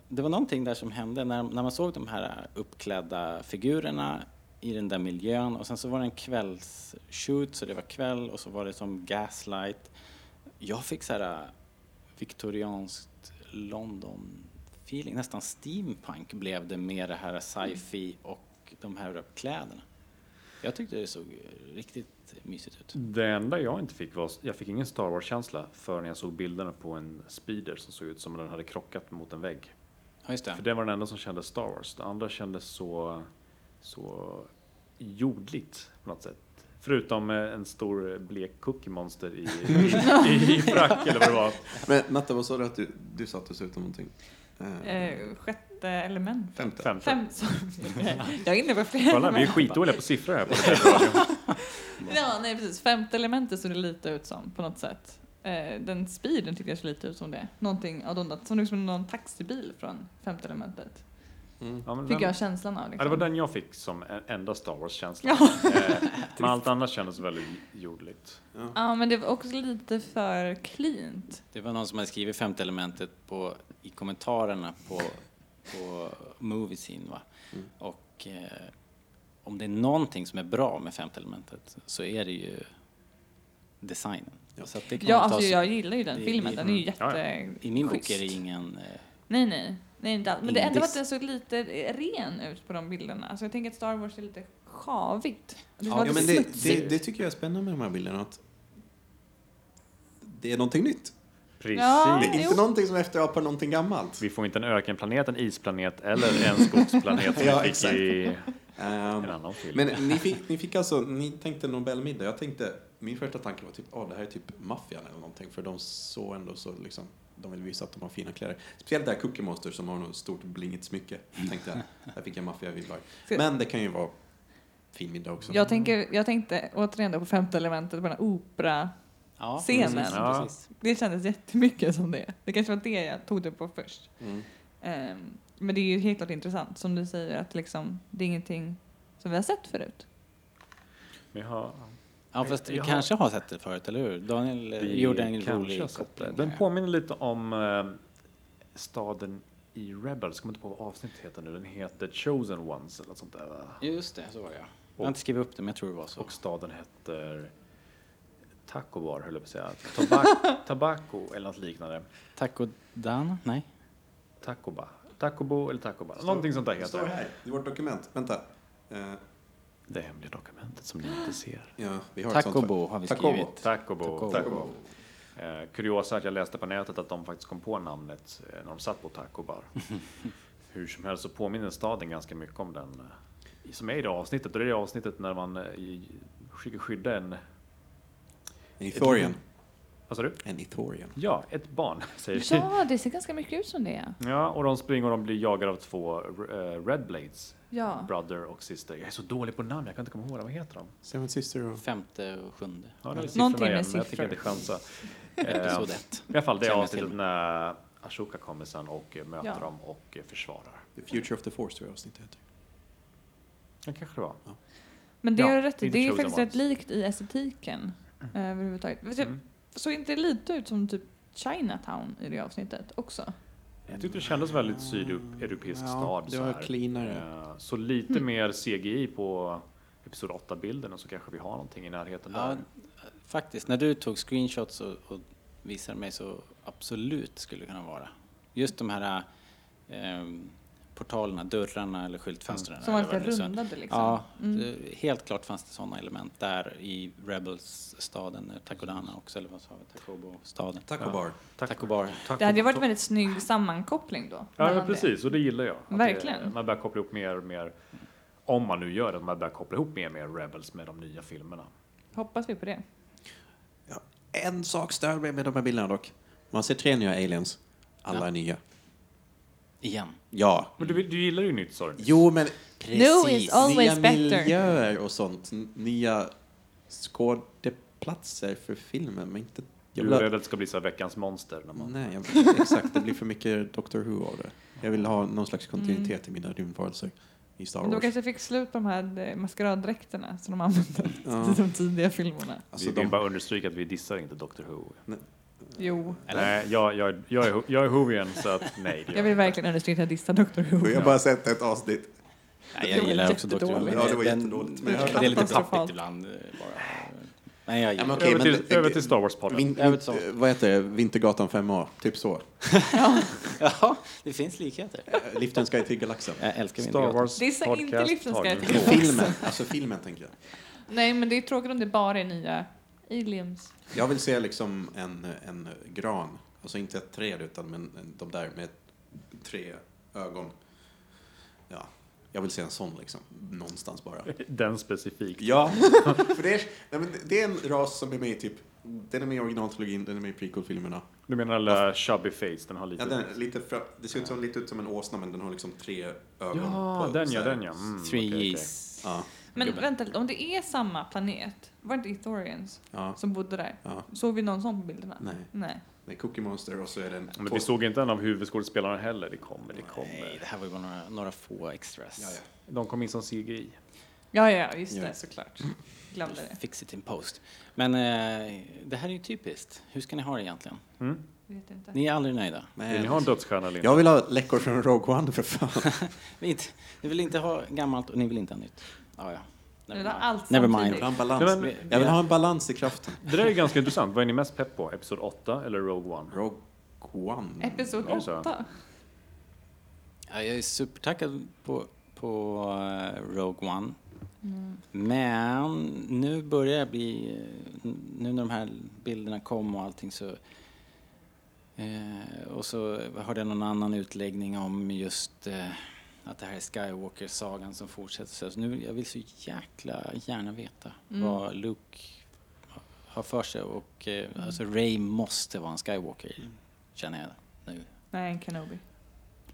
det var någonting där som hände när, när man såg de här uppklädda figurerna i den där miljön. Och sen så var det en kvällsshoot, så det var kväll och så var det som gaslight. Jag fick så här viktorianskt London-feeling. Nästan steampunk blev det med det här sci-fi och de här uppkläderna. Jag tyckte det såg riktigt mysigt ut. Det enda jag inte fick var, jag fick ingen Star Wars-känsla förrän jag såg bilderna på en speeder som såg ut som om den hade krockat mot en vägg. Ja, just det. För det var den enda som kändes Star Wars. Det andra kändes så, så jordligt på något sätt. Förutom en stor blek cookie monster i, i, i, i frack eller vad det var. Men Matta, vad sa du att du, du sa att du såg ut om någonting? Uh, sjätte element. Femte. Femte. Femte. Jag är inne på fel. Kolla, vi är skitdåliga på siffror här. På ja, nej precis. Femte elementet såg det lite ut som på något sätt. Uh, den speeden tyckte jag såg lite ut som det. Någonting av de, som liksom någon taxibil från femte elementet. Mm. Ja, fick den, jag känslan av liksom. Ja, det var den jag fick som enda Star Wars-känslan. Ja. eh, men allt annat kändes väldigt jordligt. Ja. Ja, men det var också lite för cleant. Det var någon som hade skrivit femte elementet på, i kommentarerna på, på Moviescene, va? Mm. Och eh, om det är någonting som är bra med femte elementet så är det ju designen. Ja, så att det ja alltså, jag gillar ju den det, filmen. I, den är ju jätte... Ja. I min bok är det ingen... Eh, nej, nej. Nej, inte alls. Men det ändå var att den såg lite ren ut på de bilderna. Alltså jag tänker att Star Wars är lite skavigt. Det, ja, men det, det, det tycker jag är spännande med de här bilderna. Att det är någonting nytt. Precis. Ja, det är inte jo. någonting som efterapar någonting gammalt. Vi får inte en ökenplanet, en isplanet eller en skogsplanet som ja, vi fick i um, en annan film. Men ni fick, ni fick alltså, ni tänkte Nobelmiddag. Jag tänkte, min första tanke var typ, ja oh, det här är typ maffian eller någonting. För de såg ändå så liksom... De vill visa att de har fina kläder. Speciellt det här Cookie Monster som har något stort blingigt smycke. Tänkte jag, där fick jag maffiavibbar. Men det kan ju vara fin middag också. Jag, tänker, jag tänkte återigen då på femte elementet, på den här opera-scenen. Ja, precis. Det kändes jättemycket som det. Det kanske var det jag tog det på först. Mm. Um, men det är ju helt klart intressant, som du säger, att liksom, det är ingenting som vi har sett förut. Vi har... Ja, fast vi jag kanske har... har sett det förut, eller hur? Daniel vi gjorde en rolig koppling. Den påminner lite om eh, staden i Rebels. Jag kommer inte på vad avsnittet heter nu. Den heter Chosen Ones eller något sånt där. Va? Just det, så var det. Jag. Jag har inte skrivit upp det, men jag tror det var så. Och staden heter Tacobar, höll jag på att säga. Tobac- Tabaco eller något liknande. Tacodan? Nej. Tacoba. Tacobo eller Tacoba. Står, någonting sånt där heter. Står här i vårt dokument. Vänta. Uh. Det hemliga dokumentet som ni inte ser. Ja, vi har Tacobo har vi skrivit. Tacobo. Tacobo. Tacobo. Eh, kuriosa att jag läste på nätet att de faktiskt kom på namnet eh, när de satt på Tacobar. Hur som helst så påminner staden ganska mycket om den. Eh, som är i det avsnittet. Och det är det avsnittet när man eh, försöker skydda en... En Ithorian. Vad sa du? En Ithorian. Ja, ett barn. Säger ja, det ser ganska mycket ut som det. Ja, och de springer och de blir jagade av två eh, Red Blades. Ja. Brother och sister. Jag är så dålig på namn, jag kan inte komma ihåg vad de heter dem. Seven sister och femte och sjunde. Ja, det är siffrorna igen, men jag tycker inte chansa. Episod ett. I alla fall, det är avsnittet när Ashoka kommer sen och möter ja. dem och försvarar. The Future of the Force tror jag avsnittet heter. Ja, kanske det var. Ja. Men det, ja, är rätt, det är faktiskt rätt likt i estetiken mm. överhuvudtaget. Mm. Så inte lite ut som typ Chinatown i det avsnittet också. Jag tyckte det kändes väldigt sydeuropeisk ja, stad. Det var så cleanare. Så lite mm. mer C G I på episod åtta-bilderna så kanske vi har någonting i närheten ja, där. Faktiskt, när du tog screenshots och, och visade mig så absolut skulle det kunna vara. Just de här eh, portalerna, dörrarna eller skyltfönstren. Mm. Som var lite rundade liksom. Ja, mm. det, helt klart fanns det sådana element där i Rebels-staden, Takodana också, eller vad sa vi, Tacobo-staden. Tacobar. Ja. Tacobar. Det hade ju varit en väldigt snygg sammankoppling då. Ja, men precis, det. Och det gillar jag. Verkligen. Det, man börjar koppla ihop mer och mer, om man nu gör det, man börjar koppla ihop mer och mer Rebels med de nya filmerna. Hoppas vi på det. Ja. En sak stör mig med de här bilderna dock. Man ser tre nya aliens, alla ja. är nya. Igen. Ja. Men du, du gillar ju nytt sorg. Jo, men precis. No, nya miljöer och sånt. Nya skådeplatser för filmen, men inte Jag vill att det ska bli så här veckans monster. När man... Nej, jag... exakt. Det blir för mycket Doctor Who av det. Jag vill ha någon slags kontinuitet mm. i mina rymdvarelser i Star Wars. Men då kanske fick slut på de här maskeraddräkterna som de använde ja. i de tidiga filmerna. Alltså, vi vill de... bara understryka att vi dissar inte Doctor Who. Nej. Jo. Nej, jag, jag, jag är, jag är Who-en, så att nej. Jag vill jag verkligen understryka att dissa Doctor Who. Jag har bara sett ett avsnitt. Nej, jag gillar också Doctor Who. Ja, det var jättedåligt. Men det är lite tappigt ibland bara... Nej, jag, men okej, över, till, men, över till Star Wars-podden. Vin, vin, vad heter det? Vintergatan fem A. Typ så. ja. ja, det finns likheter. Äh, Liften ska till galaxen. Jag älskar Star Wars. Det är inte Liften ska till galaxen. Filmen, alltså filmen tänker jag. Nej, men det är tråkigt om det bara är nya aliens. Jag vill se liksom en, en gran. Alltså inte ett träd utan men de där med tre ögon. Ja. Jag vill se en sån liksom, någonstans bara. Den specifikt. Ja, för det är, nej, men det är en ras som är med i typ, den är med i originaltrilogin, den är med i prequel-filmerna. Du menar alla chubby face, den har lite... Ja, den är lite fra, det ser ut som, lite ut som en åsna, men den har liksom tre ögon. Ja, på, den ja, den ja. Mm, Three okay, okay. Ja. Men gubben. Vänta, om det är samma planet, var det inte Ithorians ja. som bodde där? Ja. Såg vi någon sån på bilderna? Nej. Nej. Det är Cookie Monster och så är det en... Men vi såg inte en av huvudskådespelarna heller. Det kommer, det kommer. Nej, det här var ju bara några, några få extras. Ja, ja. De kom in som C G I. Ja, ja, just ja. det, såklart. Glömde det. Fix it in post. Men eh, det här är ju typiskt. Hur ska ni ha det egentligen? Mm. Vet inte. Ni är aldrig nöjda. Vill ni ha en dödsstjärna, Linda? Jag vill ha läckor från Rogue One, för fan. Ni vill inte ha gammalt och ni vill inte ha nytt. Ja, ja. Never mind. Jag vill ha en balans i kraften. Det där är ganska intressant. Vad är ni mest pepp på? Episod åtta eller Rogue One? Rogue One. Episod åtta. Ja, jag är supertackad på, på uh, Rogue One. Mm. Men nu börjar jag bli... Nu när de här bilderna kom och allting så... Uh, och så hörde jag någon annan utläggning om just... Uh, att det här är Skywalker-sagan som fortsätter. Så nu, jag vill så jäkla gärna veta mm. vad Luke har för sig. Och, eh, mm. alltså, Rey måste vara en Skywalker, mm. känner jag nu. Nej, en Kenobi.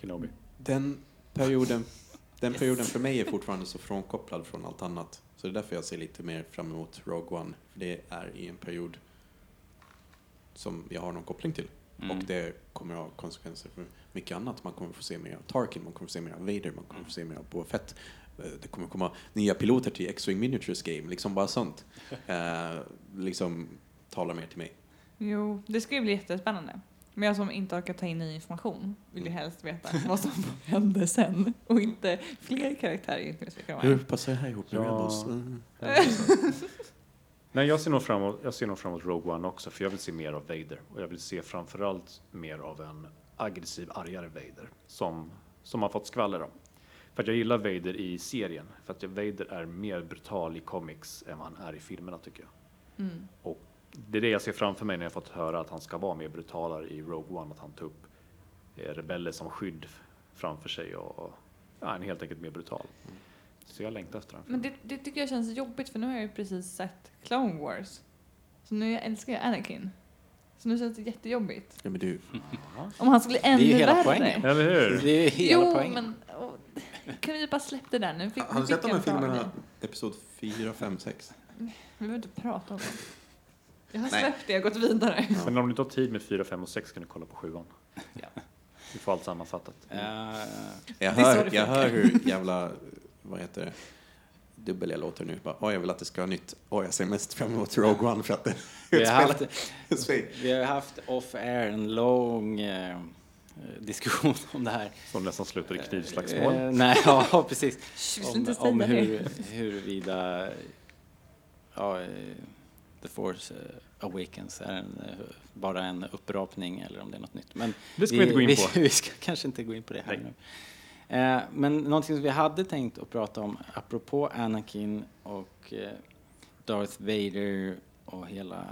Kenobi. Den perioden, den yes. perioden för mig är fortfarande så frånkopplad från allt annat. Så det är därför jag ser lite mer fram emot Rogue One. För det är i en period som jag har någon koppling till. Mm. Och det kommer att ha konsekvenser för mycket annat. Man kommer att få se mer av Tarkin, man kommer att få se mer av Vader, man kommer att få se mer av Boba Fett. Det kommer att komma nya piloter till X-Wing Miniatures Game, liksom bara sånt. eh, liksom talar mer till mig. Jo, det ska ju bli jättespännande. Men jag som inte orkar ta in ny information vill ju helst veta vad som hände sen. Och inte fler karaktärer. Hur passar det här ihop? Ja. Nej, jag ser nog framåt, jag ser nog framåt Rogue One också, för jag vill se mer av Vader. Och jag vill se framförallt mer av en aggressiv, argare Vader som, som har fått skvaller om. För att jag gillar Vader i serien. För att Vader är mer brutal i comics än vad han är i filmerna, tycker jag. Mm. Och det är det jag ser framför mig när jag fått höra att han ska vara mer brutalare i Rogue One. Att han tar upp rebeller som skydd framför sig och ja, han är helt enkelt mer brutal. Mm. Så jag längtar efter den. Men det, det tycker jag känns jobbigt, för nu har jag ju precis sett Clone Wars. Så nu jag älskar jag Anakin. Så nu känns det jättejobbigt. Ja, men du. Om han skulle ändå värre. Det är ju hela poängen. Eller hur? Det är hela jo, poängen. Men och, kan vi ju bara släppa det där nu? Fick, har du sett de här filmerna? Episod fyra, fem, sex. Vi behöver inte prata om det. Jag har Nej. släppt det, jag har gått vidare. Ja. Men om du inte har tid med fyra, fem och sex kan du kolla på sjuan. Ja. Du får allt sammanfattat. Uh, jag hör, jag hör hur jävla... Vad heter det? Dubbeliga låter nu. Bara, oh, jag vill att det ska vara nytt. Åh, oh, jag ser mest fram emot Rogue One för att det vi har haft, vi har haft off-air en lång eh, diskussion om det här. Som nästan slutar i knivslagsmål. Eh, nej, ja, precis. Om, om hur, huruvida ja, The Force Awakens är en, bara en upprapning eller om det är något nytt. Men det ska vi, vi inte gå in på. Vi, vi ska kanske inte gå in på det här nej. nu. Eh, men någonting som vi hade tänkt att prata om apropå Anakin och eh, Darth Vader och hela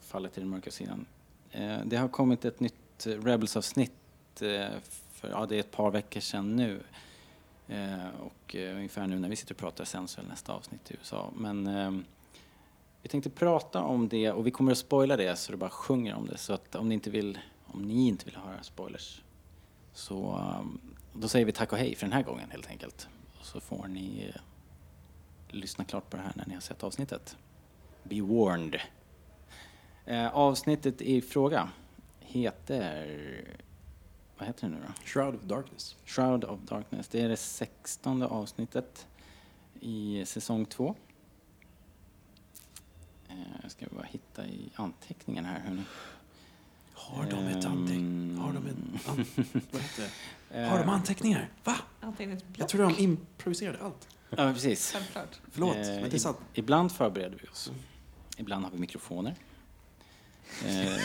fallet till den mörka sidan. Eh, det har kommit ett nytt Rebels-avsnitt eh, för ja, det är ett par veckor sedan nu. Eh, och eh, ungefär nu när vi sitter och pratar sen så är nästa avsnitt i U S A. Men eh, vi tänkte prata om det och vi kommer att spoila det så du bara sjunger om det. Så att om ni inte vill, om ni inte vill höra spoilers så... Um, Då säger vi tack och hej för den här gången helt enkelt. Och så får ni eh, lyssna klart på det här när ni har sett avsnittet. Be warned. Eh, avsnittet i fråga heter... Vad heter det nu då? Shroud of Darkness. Shroud of Darkness. Det är det sextonde avsnittet i säsong två. Eh, jag ska bara hitta i anteckningen här. Hörni. Har de ett anteckning? Har de ett an... Vad heter det? Har de anteckningar? Va? Anteckningsblock. Jag tror de improviserade allt. Ja, precis. Självklart. Förlåt, eh, men det är sant. Ibland förbereder vi oss. Ibland har vi mikrofoner. eh,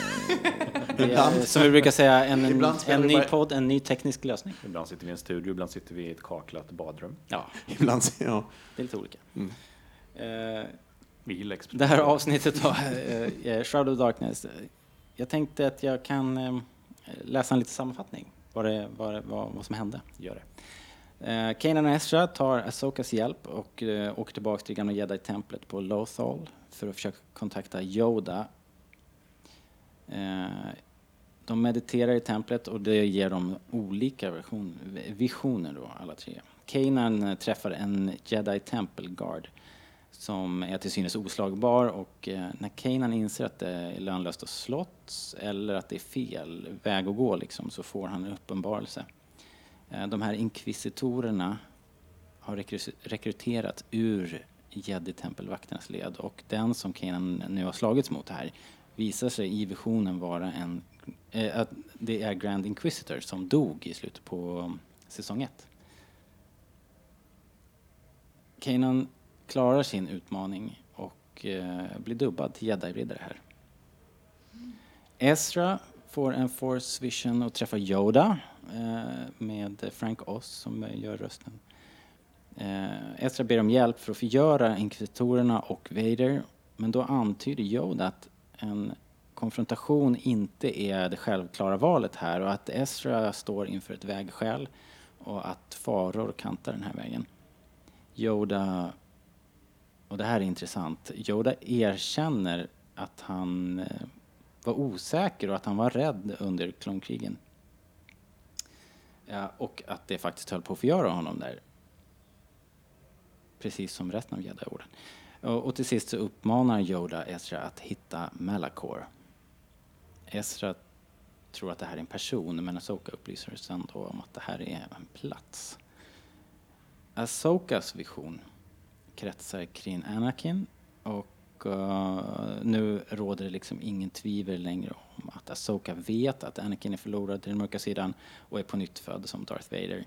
som vi brukar säga, en, en, en ny bara... podd, en ny teknisk lösning. Ibland sitter vi i en studio, ibland sitter vi i ett kaklat badrum. Ja, ibland, ja. Det är lite olika. Mm. Eh, vi det här avsnittet av eh, Shroud of Darkness. Jag tänkte att jag kan eh, läsa en liten sammanfattning. Vad, det, vad, vad, vad som hände. Gör det. Eh, Kanan och Ezra tar Ahsokas hjälp och eh, åker tillbaka till gamla Jedi-templet på Lothal för att försöka kontakta Yoda. Eh, de mediterar i templet och det ger dem olika version, visioner då, alla tre. Kanan träffar en Jedi Temple Guard som är till synes oslagbar, och eh, när Kanan inser att det är lönlöst att slåss eller att det är fel väg att gå liksom, så får han en uppenbarelse. Eh, de här inkvisitorerna har rekry- rekryterat ur Jedi-tempelvakternas led, och den som Kanan nu har slagits mot här visar sig i visionen vara en... Eh, att det är Grand Inquisitor som dog i slutet på säsong ett. Kanan klarar sin utmaning och eh, blir dubbad till Jedi-riddare här. Ezra får en Force Vision och träffar Yoda eh, med Frank Oz som gör rösten. Eh, Ezra ber om hjälp för att förgöra inkvisitorerna och Vader, men då antyder Yoda att en konfrontation inte är det självklara valet här, och att Ezra står inför ett vägskäl och att faror kantar den här vägen. Yoda, och det här är intressant, Yoda erkänner att han var osäker och att han var rädd under klonkrigen. Ja, och att det faktiskt höll på att förgöra honom där. Precis som resten av Jedi-orden. Och till sist så uppmanar Yoda Ezra att hitta Malachor. Ezra tror att det här är en person, men Ahsoka upplyser sen då om att det här är en plats. Ahsokas vision kretsar kring Anakin, och uh, nu råder det liksom ingen tvivel längre om att Ahsoka vet att Anakin är förlorad till den mörka sidan och är på nytt född som Darth Vader.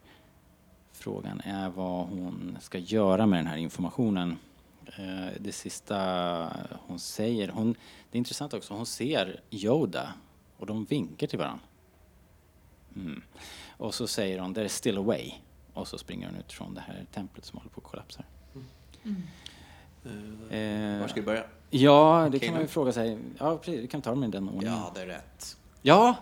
Frågan är vad hon ska göra med den här informationen. Det sista hon säger, hon, det är intressant också, hon ser Yoda och de vinkar till varandra. Mm. Och så säger hon, there's still a way. Och så springer hon ut från det här templet som håller på att kollapsa. Mm. Mm. Eh, Var ska vi börja? Ja, det okay, kan man ju fråga sig. Ja, precis, vi kan ta med den ordningen. Ja, det är rätt. Ja,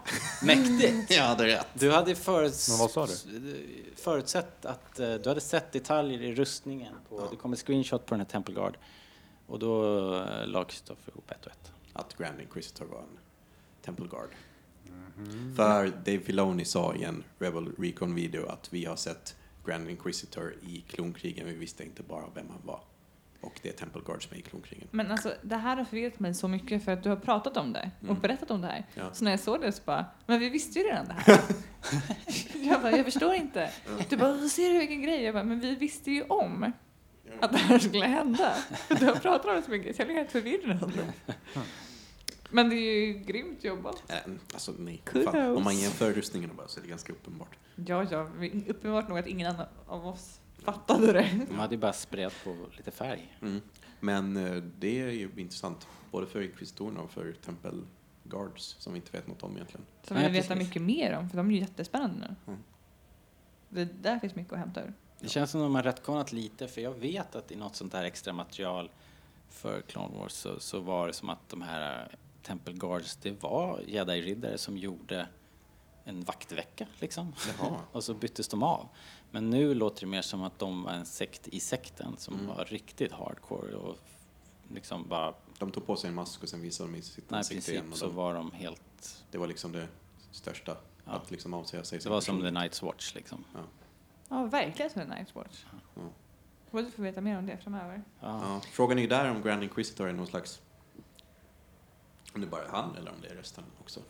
mäktigt. Ja, det är rätt. Du hade föruts- Men vad sa du? förutsett att uh, du hade sett detaljer i rustningen. På, ja. Det kom en screenshot på den här Temple Guard. Och då uh, la Kristoffer ihop ett och ett. Att Grand Inquisitor var en Temple Guard. Mm-hmm. För Dave Filoni sa i en Rebel Recon-video att vi har sett Grand Inquisitor i klonkrigen. Vi visste inte bara vem han var. Och det är Temple Guards med i klonkringen. Men alltså, det här har förvirrat mig så mycket för att du har pratat om det och mm. berättat om det här. Ja. Så när jag såg det så bara, men vi visste ju redan det här. jag bara, jag förstår inte. Mm. Du bara, ser du vilken grej? Jag bara, men vi visste ju om att det här skulle hända. Du har pratat om det så mycket, så jag är helt förvirrad. Men det är ju grymt jobbat. Mm, alltså, nej. Fan, om man jämför rustningen bara så är det ganska uppenbart. Ja, ja. Uppenbart nog att ingen annan av oss fattade det. De hade ju bara spred på lite färg. Mm. Men eh, det är ju intressant. Både för inkvisitorerna och för Temple Guards som vi inte vet något om egentligen. Som vi vet mycket mer om, för de är ju jättespännande nu. Mm. Det där finns mycket att hämta ur. Det känns som de har retconat lite, för jag vet att i något sånt här extra material för Clone Wars så, så var det som att de här Temple Guards, det var Jedi-riddare som gjorde en vaktvecka liksom. Och så byttes de av. Men nu låter det mer som att de var en sekt i sekten som mm. var riktigt hardcore och liksom bara... De tog på sig en mask och sen visade de i sitt ansikte igen. Nej, precis. Så de, var de helt... Det var liksom det största. Ja. Att liksom avsäga sig. Det var som The Night's Watch liksom. Ja, ja verkligen som The Night's Watch. Ja. Borde få veta mer om det framöver. Ja. Ja. Frågan är ju där om Grand Inquisitor är någon slags Om det bara är han eller om det är resten också.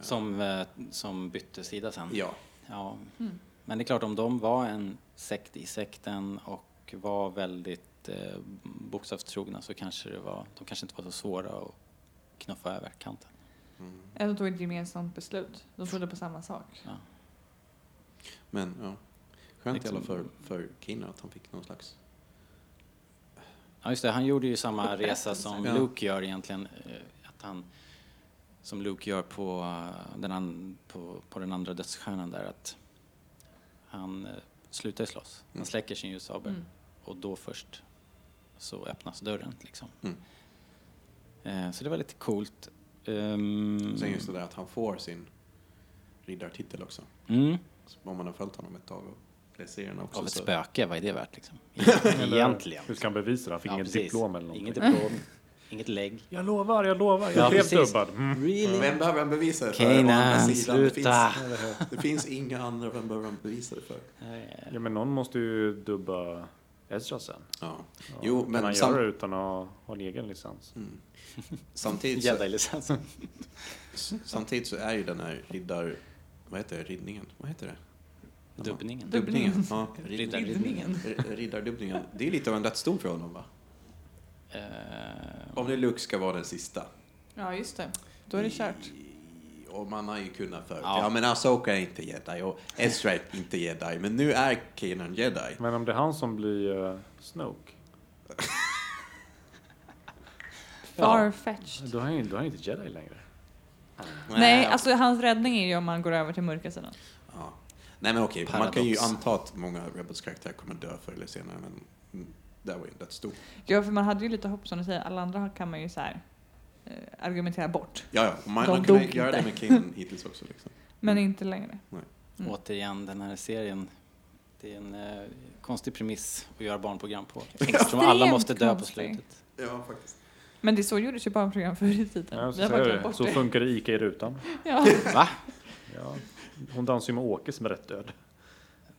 Som, som bytte sida sen. Ja. Ja. Mm. Men det är klart, om de var en sekt i sekten och var väldigt eh, bokstavstrogna, så kanske det var, de kanske inte var så svåra att knuffa över kanten. Mm. Eller de tog ett gemensamt beslut. De trodde på samma sak. Ja. Men ja, skönt liksom, för, för Kanan att han fick någon slags... Ja just det, han gjorde ju samma resa som ja. Luke gör egentligen. Att han... Som Luke gör på den, an, på, på den andra dödsstjärnan där. Att han eh, slutar slåss. Han släcker sin ljussabel. Mm. Och då först så öppnas dörren liksom. Mm. Eh, så det var lite coolt. Um, Sen just det där att han får sin riddartitel också. Mm. Om man har följt honom ett tag och läser serien också. Av ett så... spöke, vad är det värt liksom? Egentligen. Hur ska han bevisa det? Han fick ja, inget precis. diplom eller någonting. Inget diplom. Inget lägg. Jag lovar, jag lovar. Jag blev ja, dubbad. Mm. Really? Vem behöver han bevisa det för? Kanan, sluta. Det finns, det finns inga andra. Vem behöver han bevisa det för? Ja, men någon måste ju dubba Ezra sen. Ja. Ja. Jo, kan men man sam- göra det utan att ha en egen licens? Mm. Samtidigt, så, samtidigt så är ju den här riddar... Vad heter det? Riddningen? Vad heter det? Dubbningen. Dubbningen. Ja, riddar, riddningen. Riddardubbningen. Det är lite av en rätt stor för honom, va? Om det Luke ska vara den sista. Ja, just det. Då är det kört. Och man har ju kunnat förut. Ja, ja men Ahsoka är inte Jedi och Ezra är inte Jedi. Men nu är Kanan Jedi. Men om det är han som blir uh, Snoke. Farfetched. Ja. Då är han, då är han inte Jedi längre. Nej, Nej, alltså hans räddning är ju om man går över till mörka sidan. Ja. Nej, men okej. Paradox. Man kan ju anta att många Rebels karaktärer kommer dö förr eller senare, men... Det var inte rätt stort. Ja, för man hade ju lite hopp som du säger. Alla andra kan man ju så här eh, argumentera bort. Ja, ja. Man, man kan göra det med Kanan hittills också. Liksom. Men mm. inte längre. Nej. Mm. Återigen, den här serien, det är en eh, konstig premiss att göra barnprogram på. Eftersom alla måste dö på slutet. Ja, faktiskt. Men det så gjordes ju barnprogram förr i tiden. Ja, så, så, så funkar det Ica i rutan. Ja. Va? Ja. Hon dansar ju med Åke som är rätt död.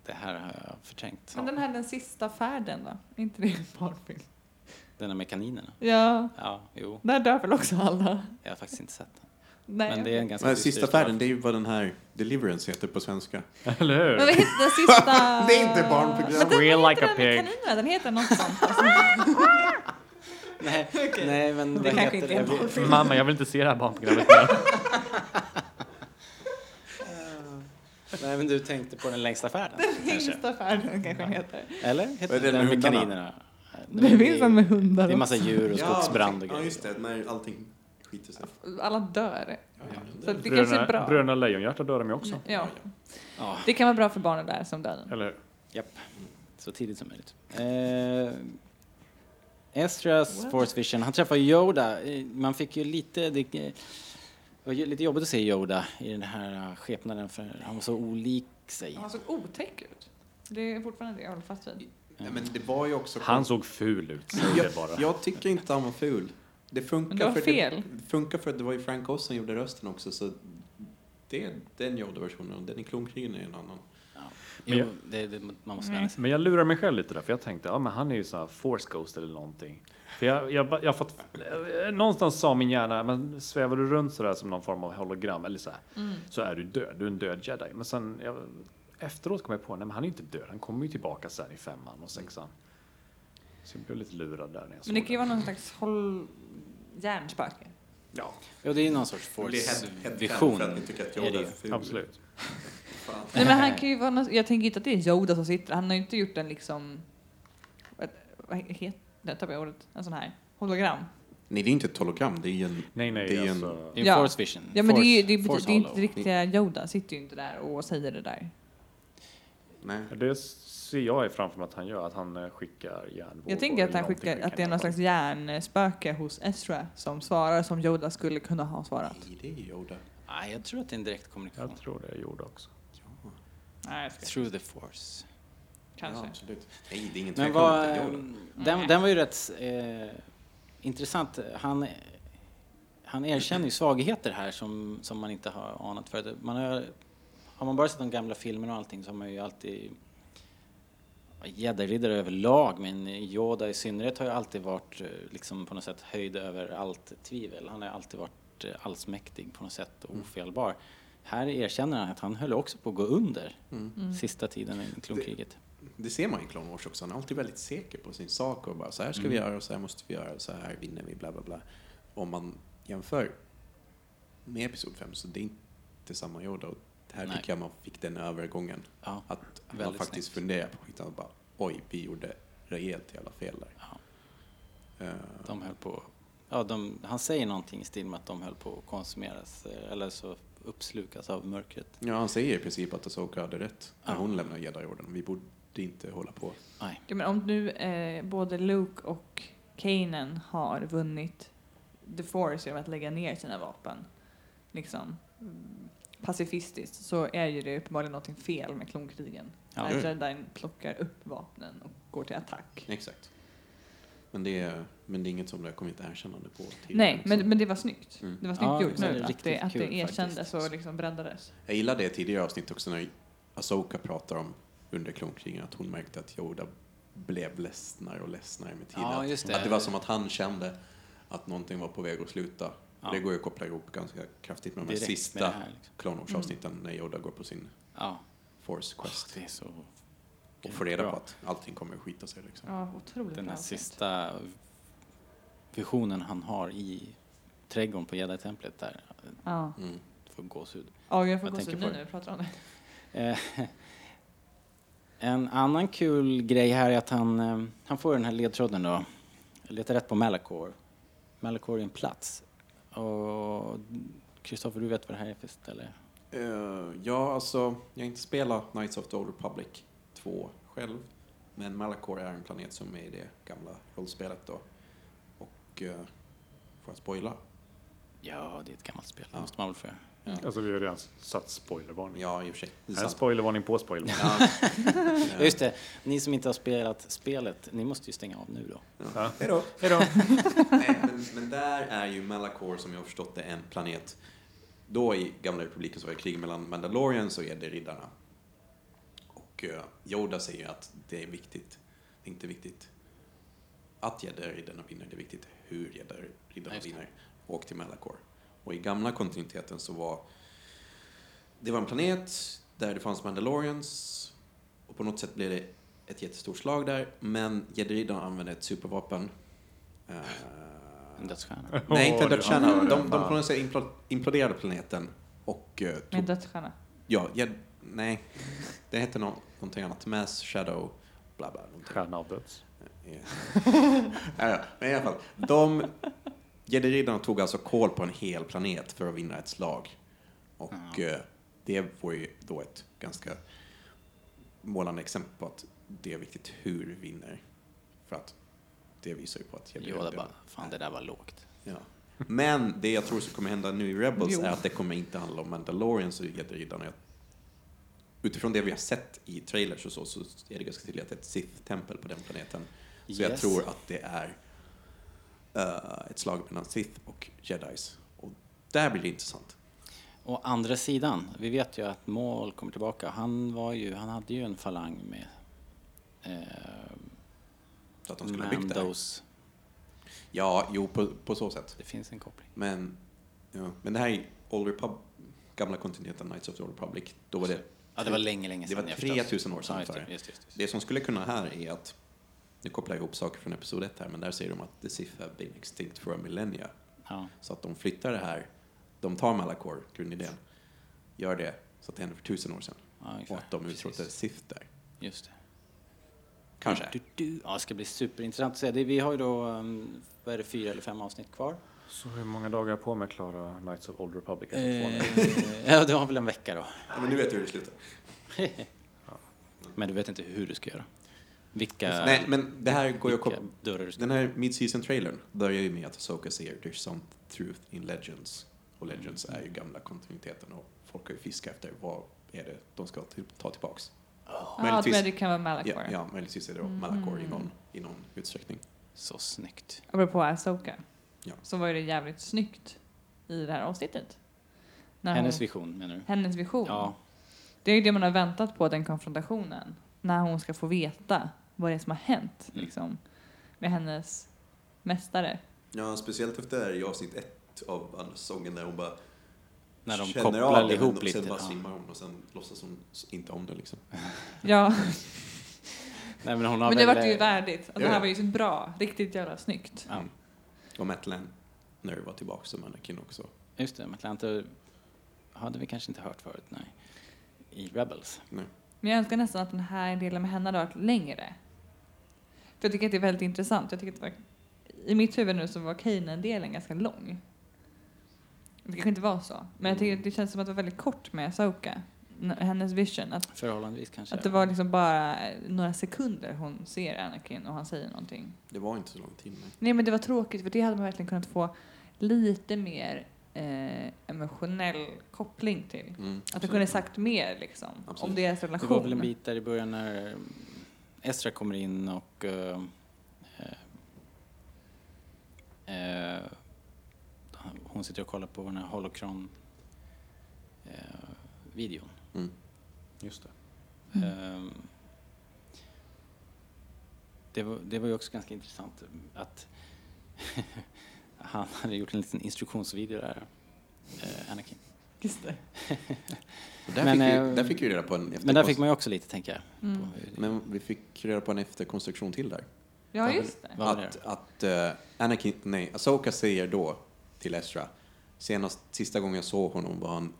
Det här har jag förträngt. Men den här Den sista färden då? Inte det en barnfilm? Den här med kaninerna? Ja. Ja, jo. Där dör väl också alla? Jag har faktiskt inte sett den. Nej, men det är en ganska men sista färden, det är ju vad den här Deliverance heter på svenska. Eller hur? Men den sista... det är inte barnprogram. Men Real like a pig. Den heter något sånt. Nej, okay. Nej, men det kanske inte är barnprogram. Mamma, jag vill inte se det här barnprogrammet. Nej, men du tänkte på Den längsta färden. Den kanske. längsta färden kanske ja. heter. Eller? Heter den, den med kaninerna? Det finns den med hundar. Det är massa djur och skogsbrand och grejer. Ja, just det. När allting skiter sig. Alla dör. Ja, ja. Så det bröna, kanske är bra. Bröna lejonhjärta dör de ju också. Ja. Ja. Det kan vara bra för barnen där som döden. Eller hur? Japp. Så tidigt som möjligt. Eh, Ezras Force Vision. Han träffar Yoda. Man fick ju lite... Det, det var lite jobbigt att se Yoda i den här skepnaden, för han var så olik sig. Han såg otäck ut. Det är fortfarande det jag håller fast vid. Mm. Men det var ju också... Han såg ful ut. Så jag, det bara. jag tycker inte han var ful. Det funkar, det var för fel. Det, det funkar för att det var ju Frank Oz som gjorde rösten också. Så det är den Yoda-versionen. Och den i klonkrigen är en annan. Ja. Jo, jag, det, det, man måste mm. Men jag lurar mig själv lite där. För jag tänkte, ja men han är ju så här Force Ghost eller någonting. För jag, jag, jag fått, någonstans sa min hjärna, men svävar du runt sådär som någon form av hologram eller så här, mm. så är du död, du är en död Jedi. Men sen, jag, efteråt kom jag på, nej men han är inte död, han kommer ju tillbaka sen i femman och sexan. Så jag blev lite lurad där när jag såg. Men det kan ju vara någon slags håll... hjärnspöke. Ja. Ja, det är någon sorts Force-vision. Absolut. Nej, men han kan ju vara någon, jag tänker inte att det är Yoda som sitter, han har ju inte gjort en liksom, vad, vad heter det, tar jag ordet, en sån här hologram. Nej, det är inte ett hologram, det är en... Nej, nej, det är alltså, en... Det är en Force Vision. Ja, men force, det är ju det, det inte riktiga Yoda, sitter ju inte där och säger det där. Nej. Det ser jag framför mig att han gör, att han skickar hjärnvågor. Jag tänker att han skickar, att det är någon slags hjärnspöke hos Ezra som svarar som Yoda skulle kunna ha svarat. Nej, det är Yoda. Nej, jag tror att det är en direkt kommunikation. Jag tror det är Yoda också. Ja. Nej, through the Force. Kanske. Ja, absolut. Nej, det är ingen. Men var, den, den var ju rätt eh, intressant. Han, han erkänner ju svagheter här som, som man inte har anat förut. Man har, har man bara sett de gamla filmerna och allting, så har man ju alltid Jedi-riddare överlag, men Yoda i synnerhet har ju alltid varit liksom, på något sätt höjd över allt tvivel. Han har alltid varit allsmäktig på något sätt och ofelbar. Mm. Här erkänner han att han höll också på att gå under mm. sista tiden i klonkriget. Det, det ser man i Clone Wars också. Han är alltid väldigt säker på sin sak och bara så här ska mm. vi göra och så här måste vi göra och så här vinner vi, bla bla bla. Om man jämför med episod fem så det är inte samma Yoda. Här tycker jag man fick den övergången. Ja, att man faktiskt funderar på skiten och bara, oj, vi gjorde rejält jävla fel där. Ja. Uh, de höll på, ja, de, han säger någonting i stil med att de höll på att konsumeras eller så uppslukas av mörkret. Ja, han säger i princip att Ahsoka hade rätt när ja. hon lämnar Jedi-orden. Vi borde inte hålla på. Nej. Ja, men om nu eh, både Luke och Kanan har vunnit The Force genom att lägga ner sina vapen. Liksom... Mm. Pacifistiskt så är ju det uppenbarligen något fel med klonkrigen. Ja. När Jedin plockar upp vapnen och går till attack. Exakt. Men det är, men det är inget som det kommer inte erkännande på. Nej, men, men det var snyggt. Mm. Det var snyggt ja, gjort nu. Att det, att det erkändes och liksom brändades. Jag gillade det tidigare avsnitt också när Ahsoka pratar om under klonkrigen att hon märkte att Yoda blev ledsnare och ledsnare med tiden. Ja, just det. Att det var som att han kände att någonting var på väg att sluta. Ja. Det går ju att koppla ihop ganska kraftigt med de direkt sista med här, liksom. Clone Wars-avsnitten mm. när Yoda går på sin ja. Force Quest. Oh, det är så... Och får reda på att allting kommer att skita sig. Liksom. Ja, otroligt. Den här sista visionen han har i trädgården på Jedi-templet där. Ja. Mm. Du får gåshud. Ja, jag får jag gåshud nu när vi pratar om det. En annan kul grej här är att han, han får den här ledtråden då. Jag letar rätt på Malachor. Malachor är en plats. Och Kristoffer, du vet vad det här är för ställe? Uh, ja, alltså jag har inte spelat Knights of the Old Republic två själv, men Malachor är en planet som är i det gamla rollspelet då. Och uh, får jag spoila? Ja, det är ett gammalt spel. Ja. Måste man väl få. Ja. Alltså vi har redan satt spoilervarning. Ja, i och för sig. Det är en spoilervarning på spoilervarning. Ja. Just det. Ni som inte har spelat spelet, ni måste ju stänga av nu då. Ja. Hej då. Hej då. Nej, men, men där är ju Malachor som jag har förstått det en planet. Då i gamla republiken så var det krig mellan Mandalorians och Jedi-riddarna. Och uh, Yoda säger ju att det är viktigt. Det är inte viktigt att Jedi-riddarna vinner. Det är viktigt hur Jedi-riddarna vinner. Åk till Malachor. Och i gamla kontinuiteten så var det var en planet där det fanns Mandalorians och på något sätt blev det ett jättestort slag där, men Jedi-riddarna använde ett supervapen. Uh, en dödsstjärna. Nej, inte en dödsstjärna. De, de på något sätt imploderade planeten och uh, tog... En dödsstjärna? Ja, jed... nej. Det hette no- någonting annat. Mass, Shadow, bla bla. Stjärna av döds. Ja, men i alla fall. De... Jedi-riddarna tog alltså koll på en hel planet för att vinna ett slag. Och mm. eh, det var ju då ett ganska målande exempel på att det är viktigt hur vi vinner. För att det visar ju på att Jedi-riddarna... Jo, bara, fan det där var lågt. Ja. Men det jag tror som kommer hända nu i Rebels jo. är att det kommer inte handla om Mandalorians och Jedi-riddarna. Utifrån det vi har sett i trailers och så, så är det ganska tydligt att det är ett Sith-tempel på den planeten. Så yes. jag tror att det är... Uh, ett slag mellan Sith och Jedis. Och där blir det intressant. Å andra sidan, vi vet ju att Maul kommer tillbaka. Han var ju, han hade ju en falang med eh, att de skulle Mandos. Ja, jo, på, på så sätt. Det finns en koppling. Men, ja, men det här i Old Repub- gamla kontinenten Knights of the Old Republic, då var det... Ja, det var länge, länge sedan. Det var tre tusen år sedan. Ja, just, just, just. Det som skulle kunna här är att nu kopplar jag ihop saker från episod ett här, men där säger de att The Sith have been extinct for a millennia. Ja. Så att de flyttar det här, de tar Malachor, grundidén, gör det så att det hände för tusen år sedan. Ja, och att de utrotade Sith där. Just det. Kanske. Du, du, du. Ja, det ska bli superintressant att se. Vi har ju då, vad är det, fyra eller fem avsnitt kvar. Så hur många dagar på med Klara Knights of Old Republic? Ja, du har väl en vecka då. Ja, men du vet hur det slutar. Men du vet inte hur du ska göra. Vilka, nej, men det här går jag koppla. Den här mid-season trailern börjar ju med att Ahsoka säger there's some truth in Legends. Och Legends mm. är ju gamla kontinuiteten och folk har ju fiskat efter vad är det de ska ta tillbaks. Ja, oh. ah, det kan vara Malachor. Ja, ja möjligtvis är det då Malachor mm. i, någon, i någon utsträckning. Så snyggt. Apropå Ahsoka, ja. så var ju det jävligt snyggt i det här avsnittet. När hennes hon, vision menar du? Hennes vision. Ja. Det är ju det man har väntat på, den konfrontationen. när hon ska få veta vad det är som har hänt liksom, med hennes mästare. Ja, speciellt efter det här i avsnitt ett av andra säsongen, när hon bara när de känner av det ihop och lite. Sen bara simmar hon och sen låtsas hon inte om det liksom. Ja. Nej, men, hon har men det väl... var ju värdigt. Alltså, ja. Det här var ju så bra. Riktigt jävla snyggt. Ja. Och Matlin, när du var tillbaka som Anakin också. Just det, Matlin hade vi kanske inte hört förut, nej. I Rebels. Nej. Men jag önskar nästan att den här delen med henne hade varit längre. För jag tycker att det är väldigt intressant. Jag tycker att det var... I mitt huvud nu så var Kanan-delen ganska lång. Det kanske inte var så. Men jag tycker att det känns som att det var väldigt kort med Soka. Hennes vision. Att, förhållandevis kanske. Att det var liksom bara några sekunder hon ser Anakin och han säger någonting. Det var inte så lång tid. Men. Nej, men det var tråkigt. För det hade man verkligen kunnat få lite mer eh, emotionell koppling till. Mm, att du kunde sagt mer liksom. Absolut. Om deras relation. Det var väl en bit där i början när Ezra kommer in och... Eh, eh, hon sitter och kollar på den här holocron-videon. Eh, mm. Just det. Mm. Eh, det, var, det var ju också ganska intressant att han hade gjort en liten instruktionsvideo där. Eh, Anakin. Just det. där, men, fick vi, där fick vi reda på en efterkonstruktion. Men där fick man ju också lite tänka. Mm. På hur det... Men vi fick reda på en efterkonstruktion till där. Ja, just det. Att, att uh, Anakin, nej, Ahsoka säger då till Ezra. Senast, sista gången jag såg honom var han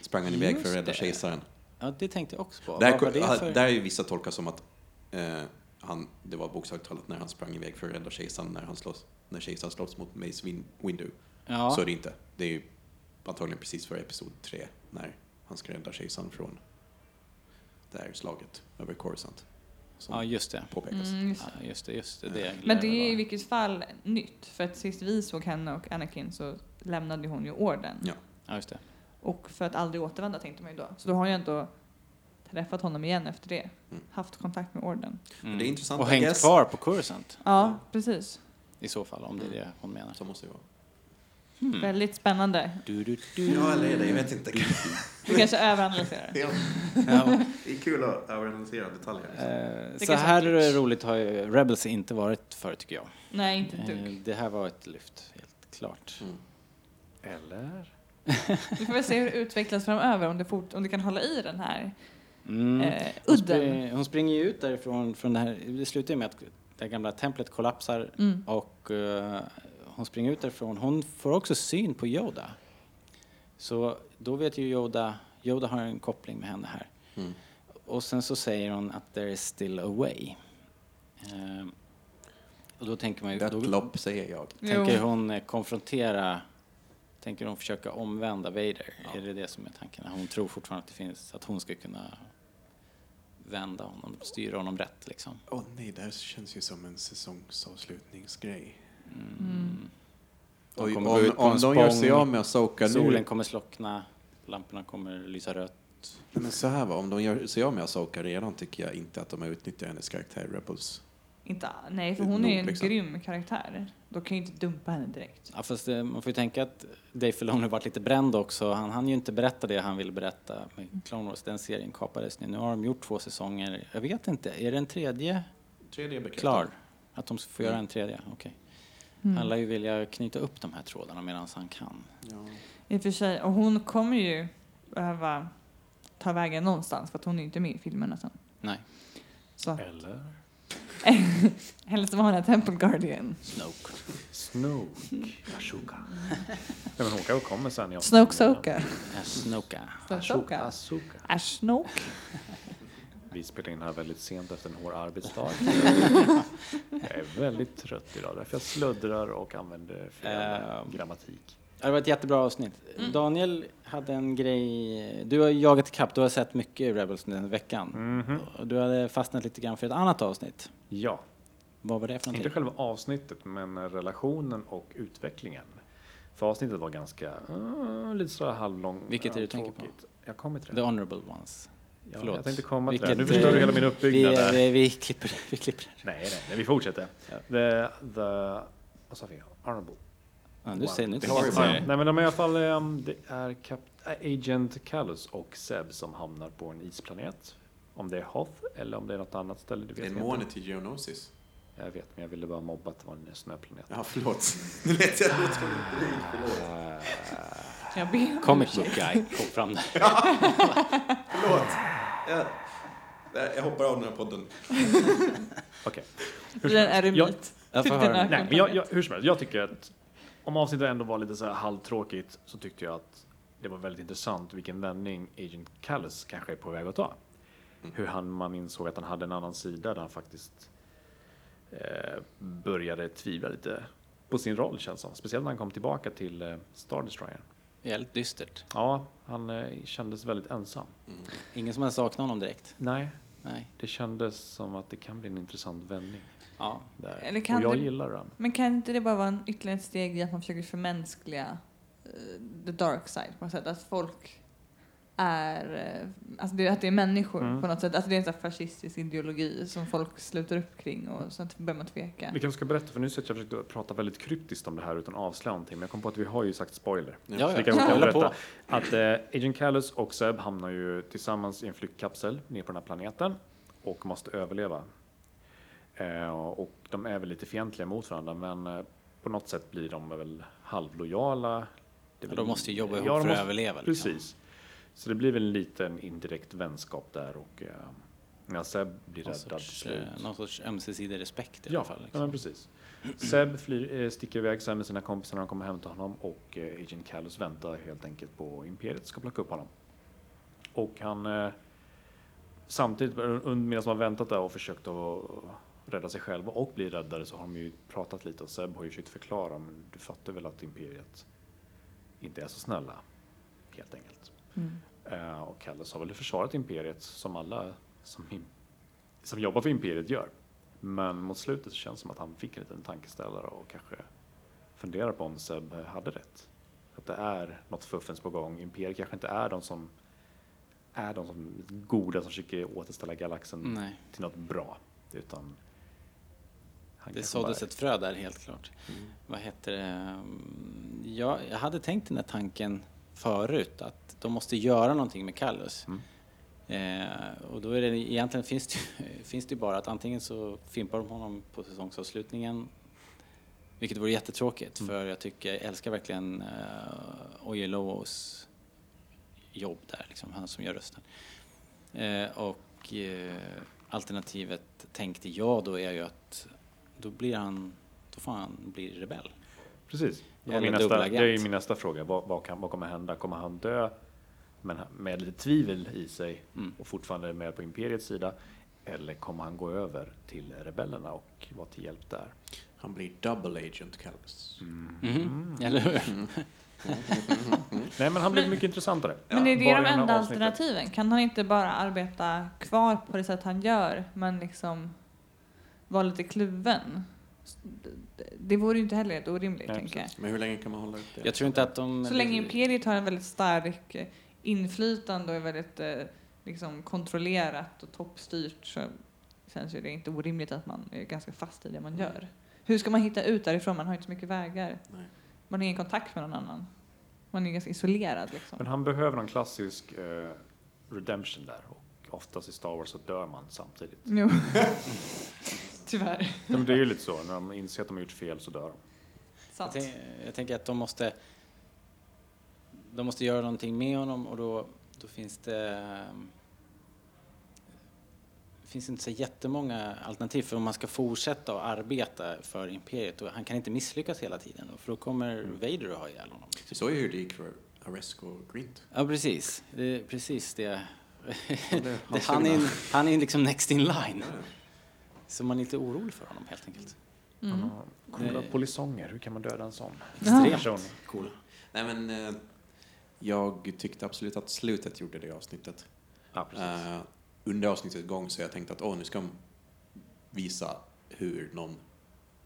sprang han iväg för att rädda kejsaren. Ja, det tänkte jag också på. Där, för... där är ju vissa tolkar som att eh, han, det var bokstavligt talat när han sprang iväg för att rädda kejsaren när han slåss, när kejsaren slåss mot Mace Windu. Ja. Så är det inte. Det är ju antagligen precis för episod tre när han ska rädda kejsaren från det här slaget över Coruscant. Ja, just det. Påpekas. Mm, just det. Ja, just det, just det. Det men det är i vilket fall nytt. För att sist vi såg henne och Anakin så lämnade hon ju orden. Ja, ja just det. Och för att aldrig återvända tänkte man ju då. Så då har hon ju ändå träffat honom igen efter det. Mm. Haft kontakt med orden. Mm. Det är intressant. Och hängt guess. kvar på Coruscant. Ja, precis. I så fall, om det är det hon menar. Så måste det vara. Mm. Väldigt spännande. Du, du, du. Ja, eller det, jag vet inte. Du kanske överanalyserar. Ja. Ja. Det är kul att överanalysera detaljer. Liksom. Eh, så här är roligt har ju Rebels inte varit för tycker jag. Nej, inte ett eh, dugg. Det här var ett lyft, helt klart. Mm. Eller? Vi får väl se hur det utvecklas framöver om det, fort, om det kan hålla i den här mm. eh, udden. Hon, spr- hon springer ju ut därifrån. Från det, här, det slutar ju med att det gamla templet kollapsar mm. och... Eh, hon springer ut därifrån. Hon får också syn på Yoda. Så då vet ju Yoda... Yoda har en koppling med henne här. Mm. Och sen så säger hon att there is still a way. Ehm, och då tänker man ju... That då, lopp säger jag. Tänker jo. hon konfrontera... Tänker hon försöka omvända Vader? Ja. Är det det som är tanken? Hon tror fortfarande att det finns... Att hon ska kunna vända honom. Styra honom rätt liksom. Åh oh, nej, det här känns ju som en säsongsavslutningsgrej. Mm. Mm. Oj, om om, om de gör sig av med Ahsoka solen nu... kommer slockna, lamporna kommer lysa rött. Nej, men så här va, om de gör sig av med Ahsoka redan tycker jag inte att de har utnyttjat hennes karaktär i Rebels. Inte, nej, för hon nog, är ju en liksom. grym karaktär. Då kan ju inte dumpa henne direkt. Ja, fast det, man får ju tänka att Dave Filoni har varit lite bränd också. Han hann ju inte berätta det han ville berätta med Clone Wars. Den serien kapades nu. Nu har de gjort två säsonger. Jag vet inte, är det en tredje? Tredje bekräftat. Klar, att de får göra en tredje, okej. Okay. Mm. Alla ju vilja knyta upp de här trådarna medan han kan. Ja. I och för sig. Och hon kommer ju behöva ta vägen någonstans för att hon är inte med i filmerna sen. Nej. Så. Eller? Eller som har en Temple Guardian. Snoke. Snoke. Ahsoka. Men hon kanske kommer sen. Jag. Snoke Soka. Ahsoka. Ahsoka. Ahsoka. Ahsoka. Vi spelar in här väldigt sent efter en hård arbetsdag. Jag är väldigt trött idag. Därför jag sluddrar och använder fel uh, grammatik. Det var ett jättebra avsnitt. Mm. Daniel hade en grej. Du har jagat ikapp. Du har sett mycket i Rebels den veckan. Mm-hmm. Du hade fastnat lite grann för ett annat avsnitt. Ja. Vad var det för någonting? Inte själva avsnittet, men relationen och utvecklingen. För avsnittet var ganska uh, lite så halvlång. Vilket är det du tänker på? Jag kommer till det. The Honorable Ones. Ja, jag tänkte komma till det. Nu förstår du hela min uppbyggnad. Vi, där. Vi, vi klipper vi klipper. Nej, nej, nej vi fortsätter. Ja. The, the, vad sa vi? Honorable. Ja, nu säger ni inte. Nej, men de i alla fall det är Agent Kallus och Seb som hamnar på en isplanet. Om det är Hoth eller om det är något annat ställe. Det vet en måne till Geonosis. Jag vet, men jag ville bara mobba att det var en snöplanet. Ja, förlåt. Nu lät jag låt som en bryg, förlåt. Jag ber om Comic book guy, kom fram där. Ja. Förlåt. Jag, jag hoppar av den här podden. Okej. Okay. Den är remit. Jag, jag, Nej, men jag, jag, hur som helst, jag tycker att om avsnittet ändå var lite så här halvtråkigt, så tyckte jag att det var väldigt intressant vilken vändning Agent Callis kanske är på väg att ta. Mm. Hur han, man insåg att han hade en annan sida där han faktiskt eh, började tvivla lite på sin roll, känns som. Speciellt när han kom tillbaka till eh, Star Destroyer. Helt dystert. Ja, han eh, kändes väldigt ensam. Mm. Ingen som hade saknat honom direkt. Nej. Nej, det kändes som att det kan bli en intressant vändning. Ja. Eller kan, och jag det, gillar den. Men kan inte det bara vara en ytterligare steg i att man försöker förmänskliga uh, the dark side på något sätt? Att folk är... Uh, alltså det, att det är människor mm. på något sätt. Alltså det är en sån fascistisk ideologi som folk sluter upp kring och så börjar man tveka. Vi kanske ska berätta, för nu så att jag försökte prata väldigt kryptiskt om det här utan avslöja någonting. Men jag kom på att vi har ju sagt spoiler. Ja, ja. Så vi kan ja. berätta på. Att uh, Agent Callis och Zeb hamnar ju tillsammans i en flyktkapsel ner på den här planeten och måste överleva. Och de är väl lite fientliga mot varandra, men på något sätt blir de väl halvlojala. Det väl... De måste ju jobba ihop ja, för att måste... överleva. Liksom. Precis. Så det blir väl en liten indirekt vänskap där och ja, Seb blir någon räddad. Sorts, någon sorts ömsesidig respekt i ja, alla fall. Liksom. Ja, men precis. Seb flyr, sticker iväg sen med sina kompisar när de kommer hämta honom, och Agent Callis väntar helt enkelt på Imperiet ska plocka upp honom. Och han samtidigt, medan man väntat där och försökt att rädda sig själva och bli räddade, så har de ju pratat lite, och Seb har ju försökt förklara, men du fattar väl att Imperiet inte är så snälla, helt enkelt. Mm. Uh, och Callis har väl försvarat Imperiet som alla som, im- som jobbar för Imperiet gör. Men mot slutet så känns det som att han fick en liten tankeställare och kanske funderar på om Seb hade rätt. Att det är något fuffens på gång. Imperiet kanske inte är de som är de som goda som försöker återställa galaxen Nej. till något bra, utan det såddes ett frö där, helt klart. Mm. Vad heter det? Jag, jag hade tänkt den här tanken förut, att de måste göra någonting med Callis. Mm. Eh, och då är det egentligen, finns det, finns det bara att antingen så fimpar de honom på säsongsavslutningen, vilket vore jättetråkigt, mm. för jag tycker, jag älskar verkligen eh, Oyeloos jobb där, liksom, han som gör rösten. Eh, och eh, alternativet tänkte jag då är ju att då blir han, då får han bli rebell. Precis. Det är, min nästa, det är ju min nästa fråga. Vad, vad, kan, vad kommer hända? Kommer han dö men med lite tvivel i sig mm. och fortfarande med på Imperiets sida? Eller kommer han gå över till rebellerna och vara till hjälp där? Han blir double agent Callis. Mm. Mm-hmm. Eller hur? Mm. Nej, men han blir mycket intressantare. Men det är det de enda alternativen. Kan han inte bara arbeta kvar på det sätt han gör, men liksom var lite kluven? Det vore ju inte heller ett orimligt, Nej, tänker jag. Men hur länge kan man hålla ut det? Jag tror inte att de... Så länge Imperiet har en väldigt stark inflytande och är väldigt liksom, kontrollerat och toppstyrt, så känns ju det inte orimligt att man är ganska fast i det man gör. Mm. Hur ska man hitta ut därifrån? Man har inte så mycket vägar. Nej. Man har ingen kontakt med någon annan. Man är ganska isolerad. Liksom. Men han behöver en klassisk uh, redemption där. Och oftast i Star Wars så dör man samtidigt. Jo. Tyvärr. Men det är ju lite så. När de inser att de har gjort fel så dör de. Jag, tänk, jag tänker att de måste de måste göra någonting med honom, och då, då finns det finns inte så jättemånga alternativ, för om man ska fortsätta att arbeta för Imperiet, och han kan inte misslyckas hela tiden, för då kommer mm. Vader att ha ihjäl honom. Så är ju det för Arresco Grint. Ja, precis. Det är precis det. det han, är, han är liksom next in line. Så man är inte orolig för honom, helt enkelt. Mm. Mm. Coola polisonger, hur kan man döda en sån? Extremt cool. Nej, men eh, jag tyckte absolut att slutet gjorde det avsnittet. Ja, precis. Eh, under avsnittets gång så jag tänkte att åh, nu ska de visa hur någon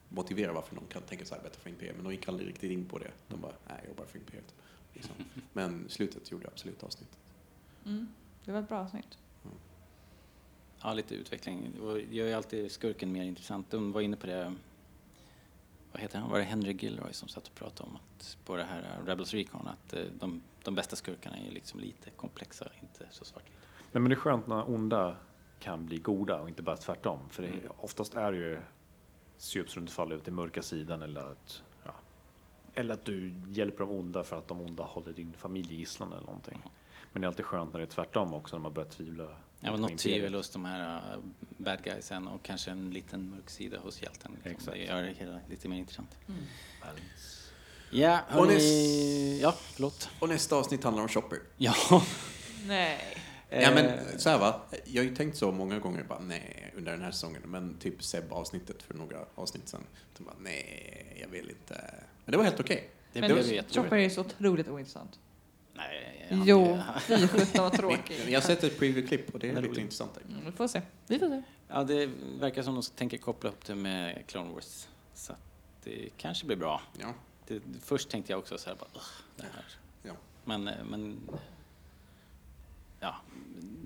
motiverar varför någon kan tänka sig arbeta för Imperiet. Men de gick aldrig riktigt in på det. De bara, nej, jag jobbar för Imperiet. Liksom. Men slutet gjorde absolut avsnittet. Mm. Det var ett bra avsnitt. Ja, lite utveckling. Det gör ju alltid skurken mer intressant. De var inne på det, vad heter han? Var det Henry Gilroy som satt och pratade om att på det här Rebels Recon, att de, de bästa skurkarna är liksom lite komplexa, inte så svartvita. Nej, men det är skönt när onda kan bli goda och inte bara tvärtom. För det, mm. oftast är det ju syups runt faller ut i mörka sidan eller att, ja, eller att du hjälper de onda för att de onda håller din familj i gisslan eller någonting. Mm. Men det är alltid skönt när det är tvärtom också, när man börjar tvivla. Ja, men något tvivel hos de här uh, bad guysen och kanske en liten mörk sida hos hjälten. Liksom. Exakt. Det gör det hela lite mer intressant. Mm. Ja, och ni... näst... ja, förlåt. Och nästa avsnitt handlar om shopper. Ja. Nej. Ja, men så här va, jag har ju tänkt så många gånger bara, nej, under den här säsongen, men typ Seb-avsnittet för några avsnitt sedan, de bara, nej, jag vill inte. Men det var helt okej. Okay. Det men blev det shopper är så otroligt ointressant. Nej, han, jo, fy sjutton var tråkigt. Jag har sett ett preview-klipp och det är lite intressant. Mm, vi får se. Vi får se. Ja, det verkar som de tänker koppla upp det med Clone Wars. Så det kanske blir bra. Ja. Det, först tänkte jag också så här, bara, det här. Ja. Men, men, ja,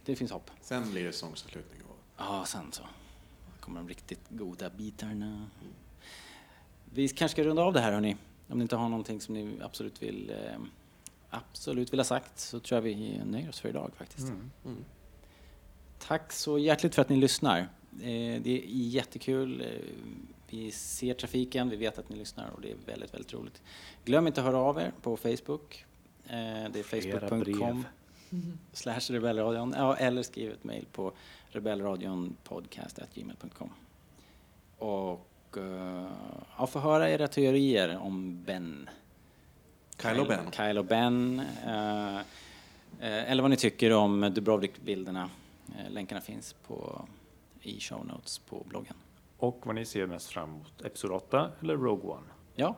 det finns hopp. Sen blir det säsongsavslutning. Ja, sen så kommer de riktigt goda bitarna. Mm. Vi kanske ska runda av det här, hörni. Om ni inte har någonting som ni absolut vill... Eh, absolut vill ha sagt, så tror jag vi nöjer oss för idag faktiskt. Mm. Mm. Tack så hjärtligt för att ni lyssnar. Det är jättekul. Vi ser trafiken, vi vet att ni lyssnar och det är väldigt, väldigt roligt. Glöm inte att höra av er på Facebook. Det är facebook punkt com slash rebellradion eller skriv ett mejl på rebellradionpodcast at gmail punkt com. Och ja, få höra era teorier om Ben. Kylo Ben. Kylo Ben. Uh, uh, eller vad ni tycker om Dubrovnik-bilderna. Uh, länkarna finns på, i show notes på bloggen. Och vad ni ser mest fram emot, Episod åtta eller Rogue One? Ja.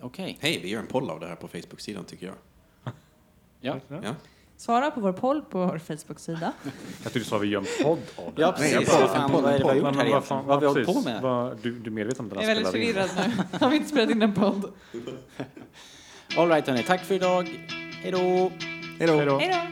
Okej. Okay. Hej, vi gör en poll av det här på Facebook-sidan tycker jag. Ja. Ja. Svara på vår poll på vår Facebook-sida. Jag tycker så har vi gömt podd av det. Ja, precis. Nej, jag fan, vad är det vi har gjort här egentligen? Vad vi har hållit på med? Var, du, du är medveten om den här spelaren. Jag är väldigt förvirrad nu. Har vi inte spelat in en podd? All right, hörni. Tack för idag. Hej då. Hej då. Hej då. Hej då.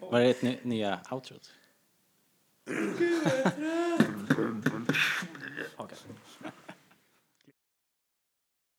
Vad är det nya outrot?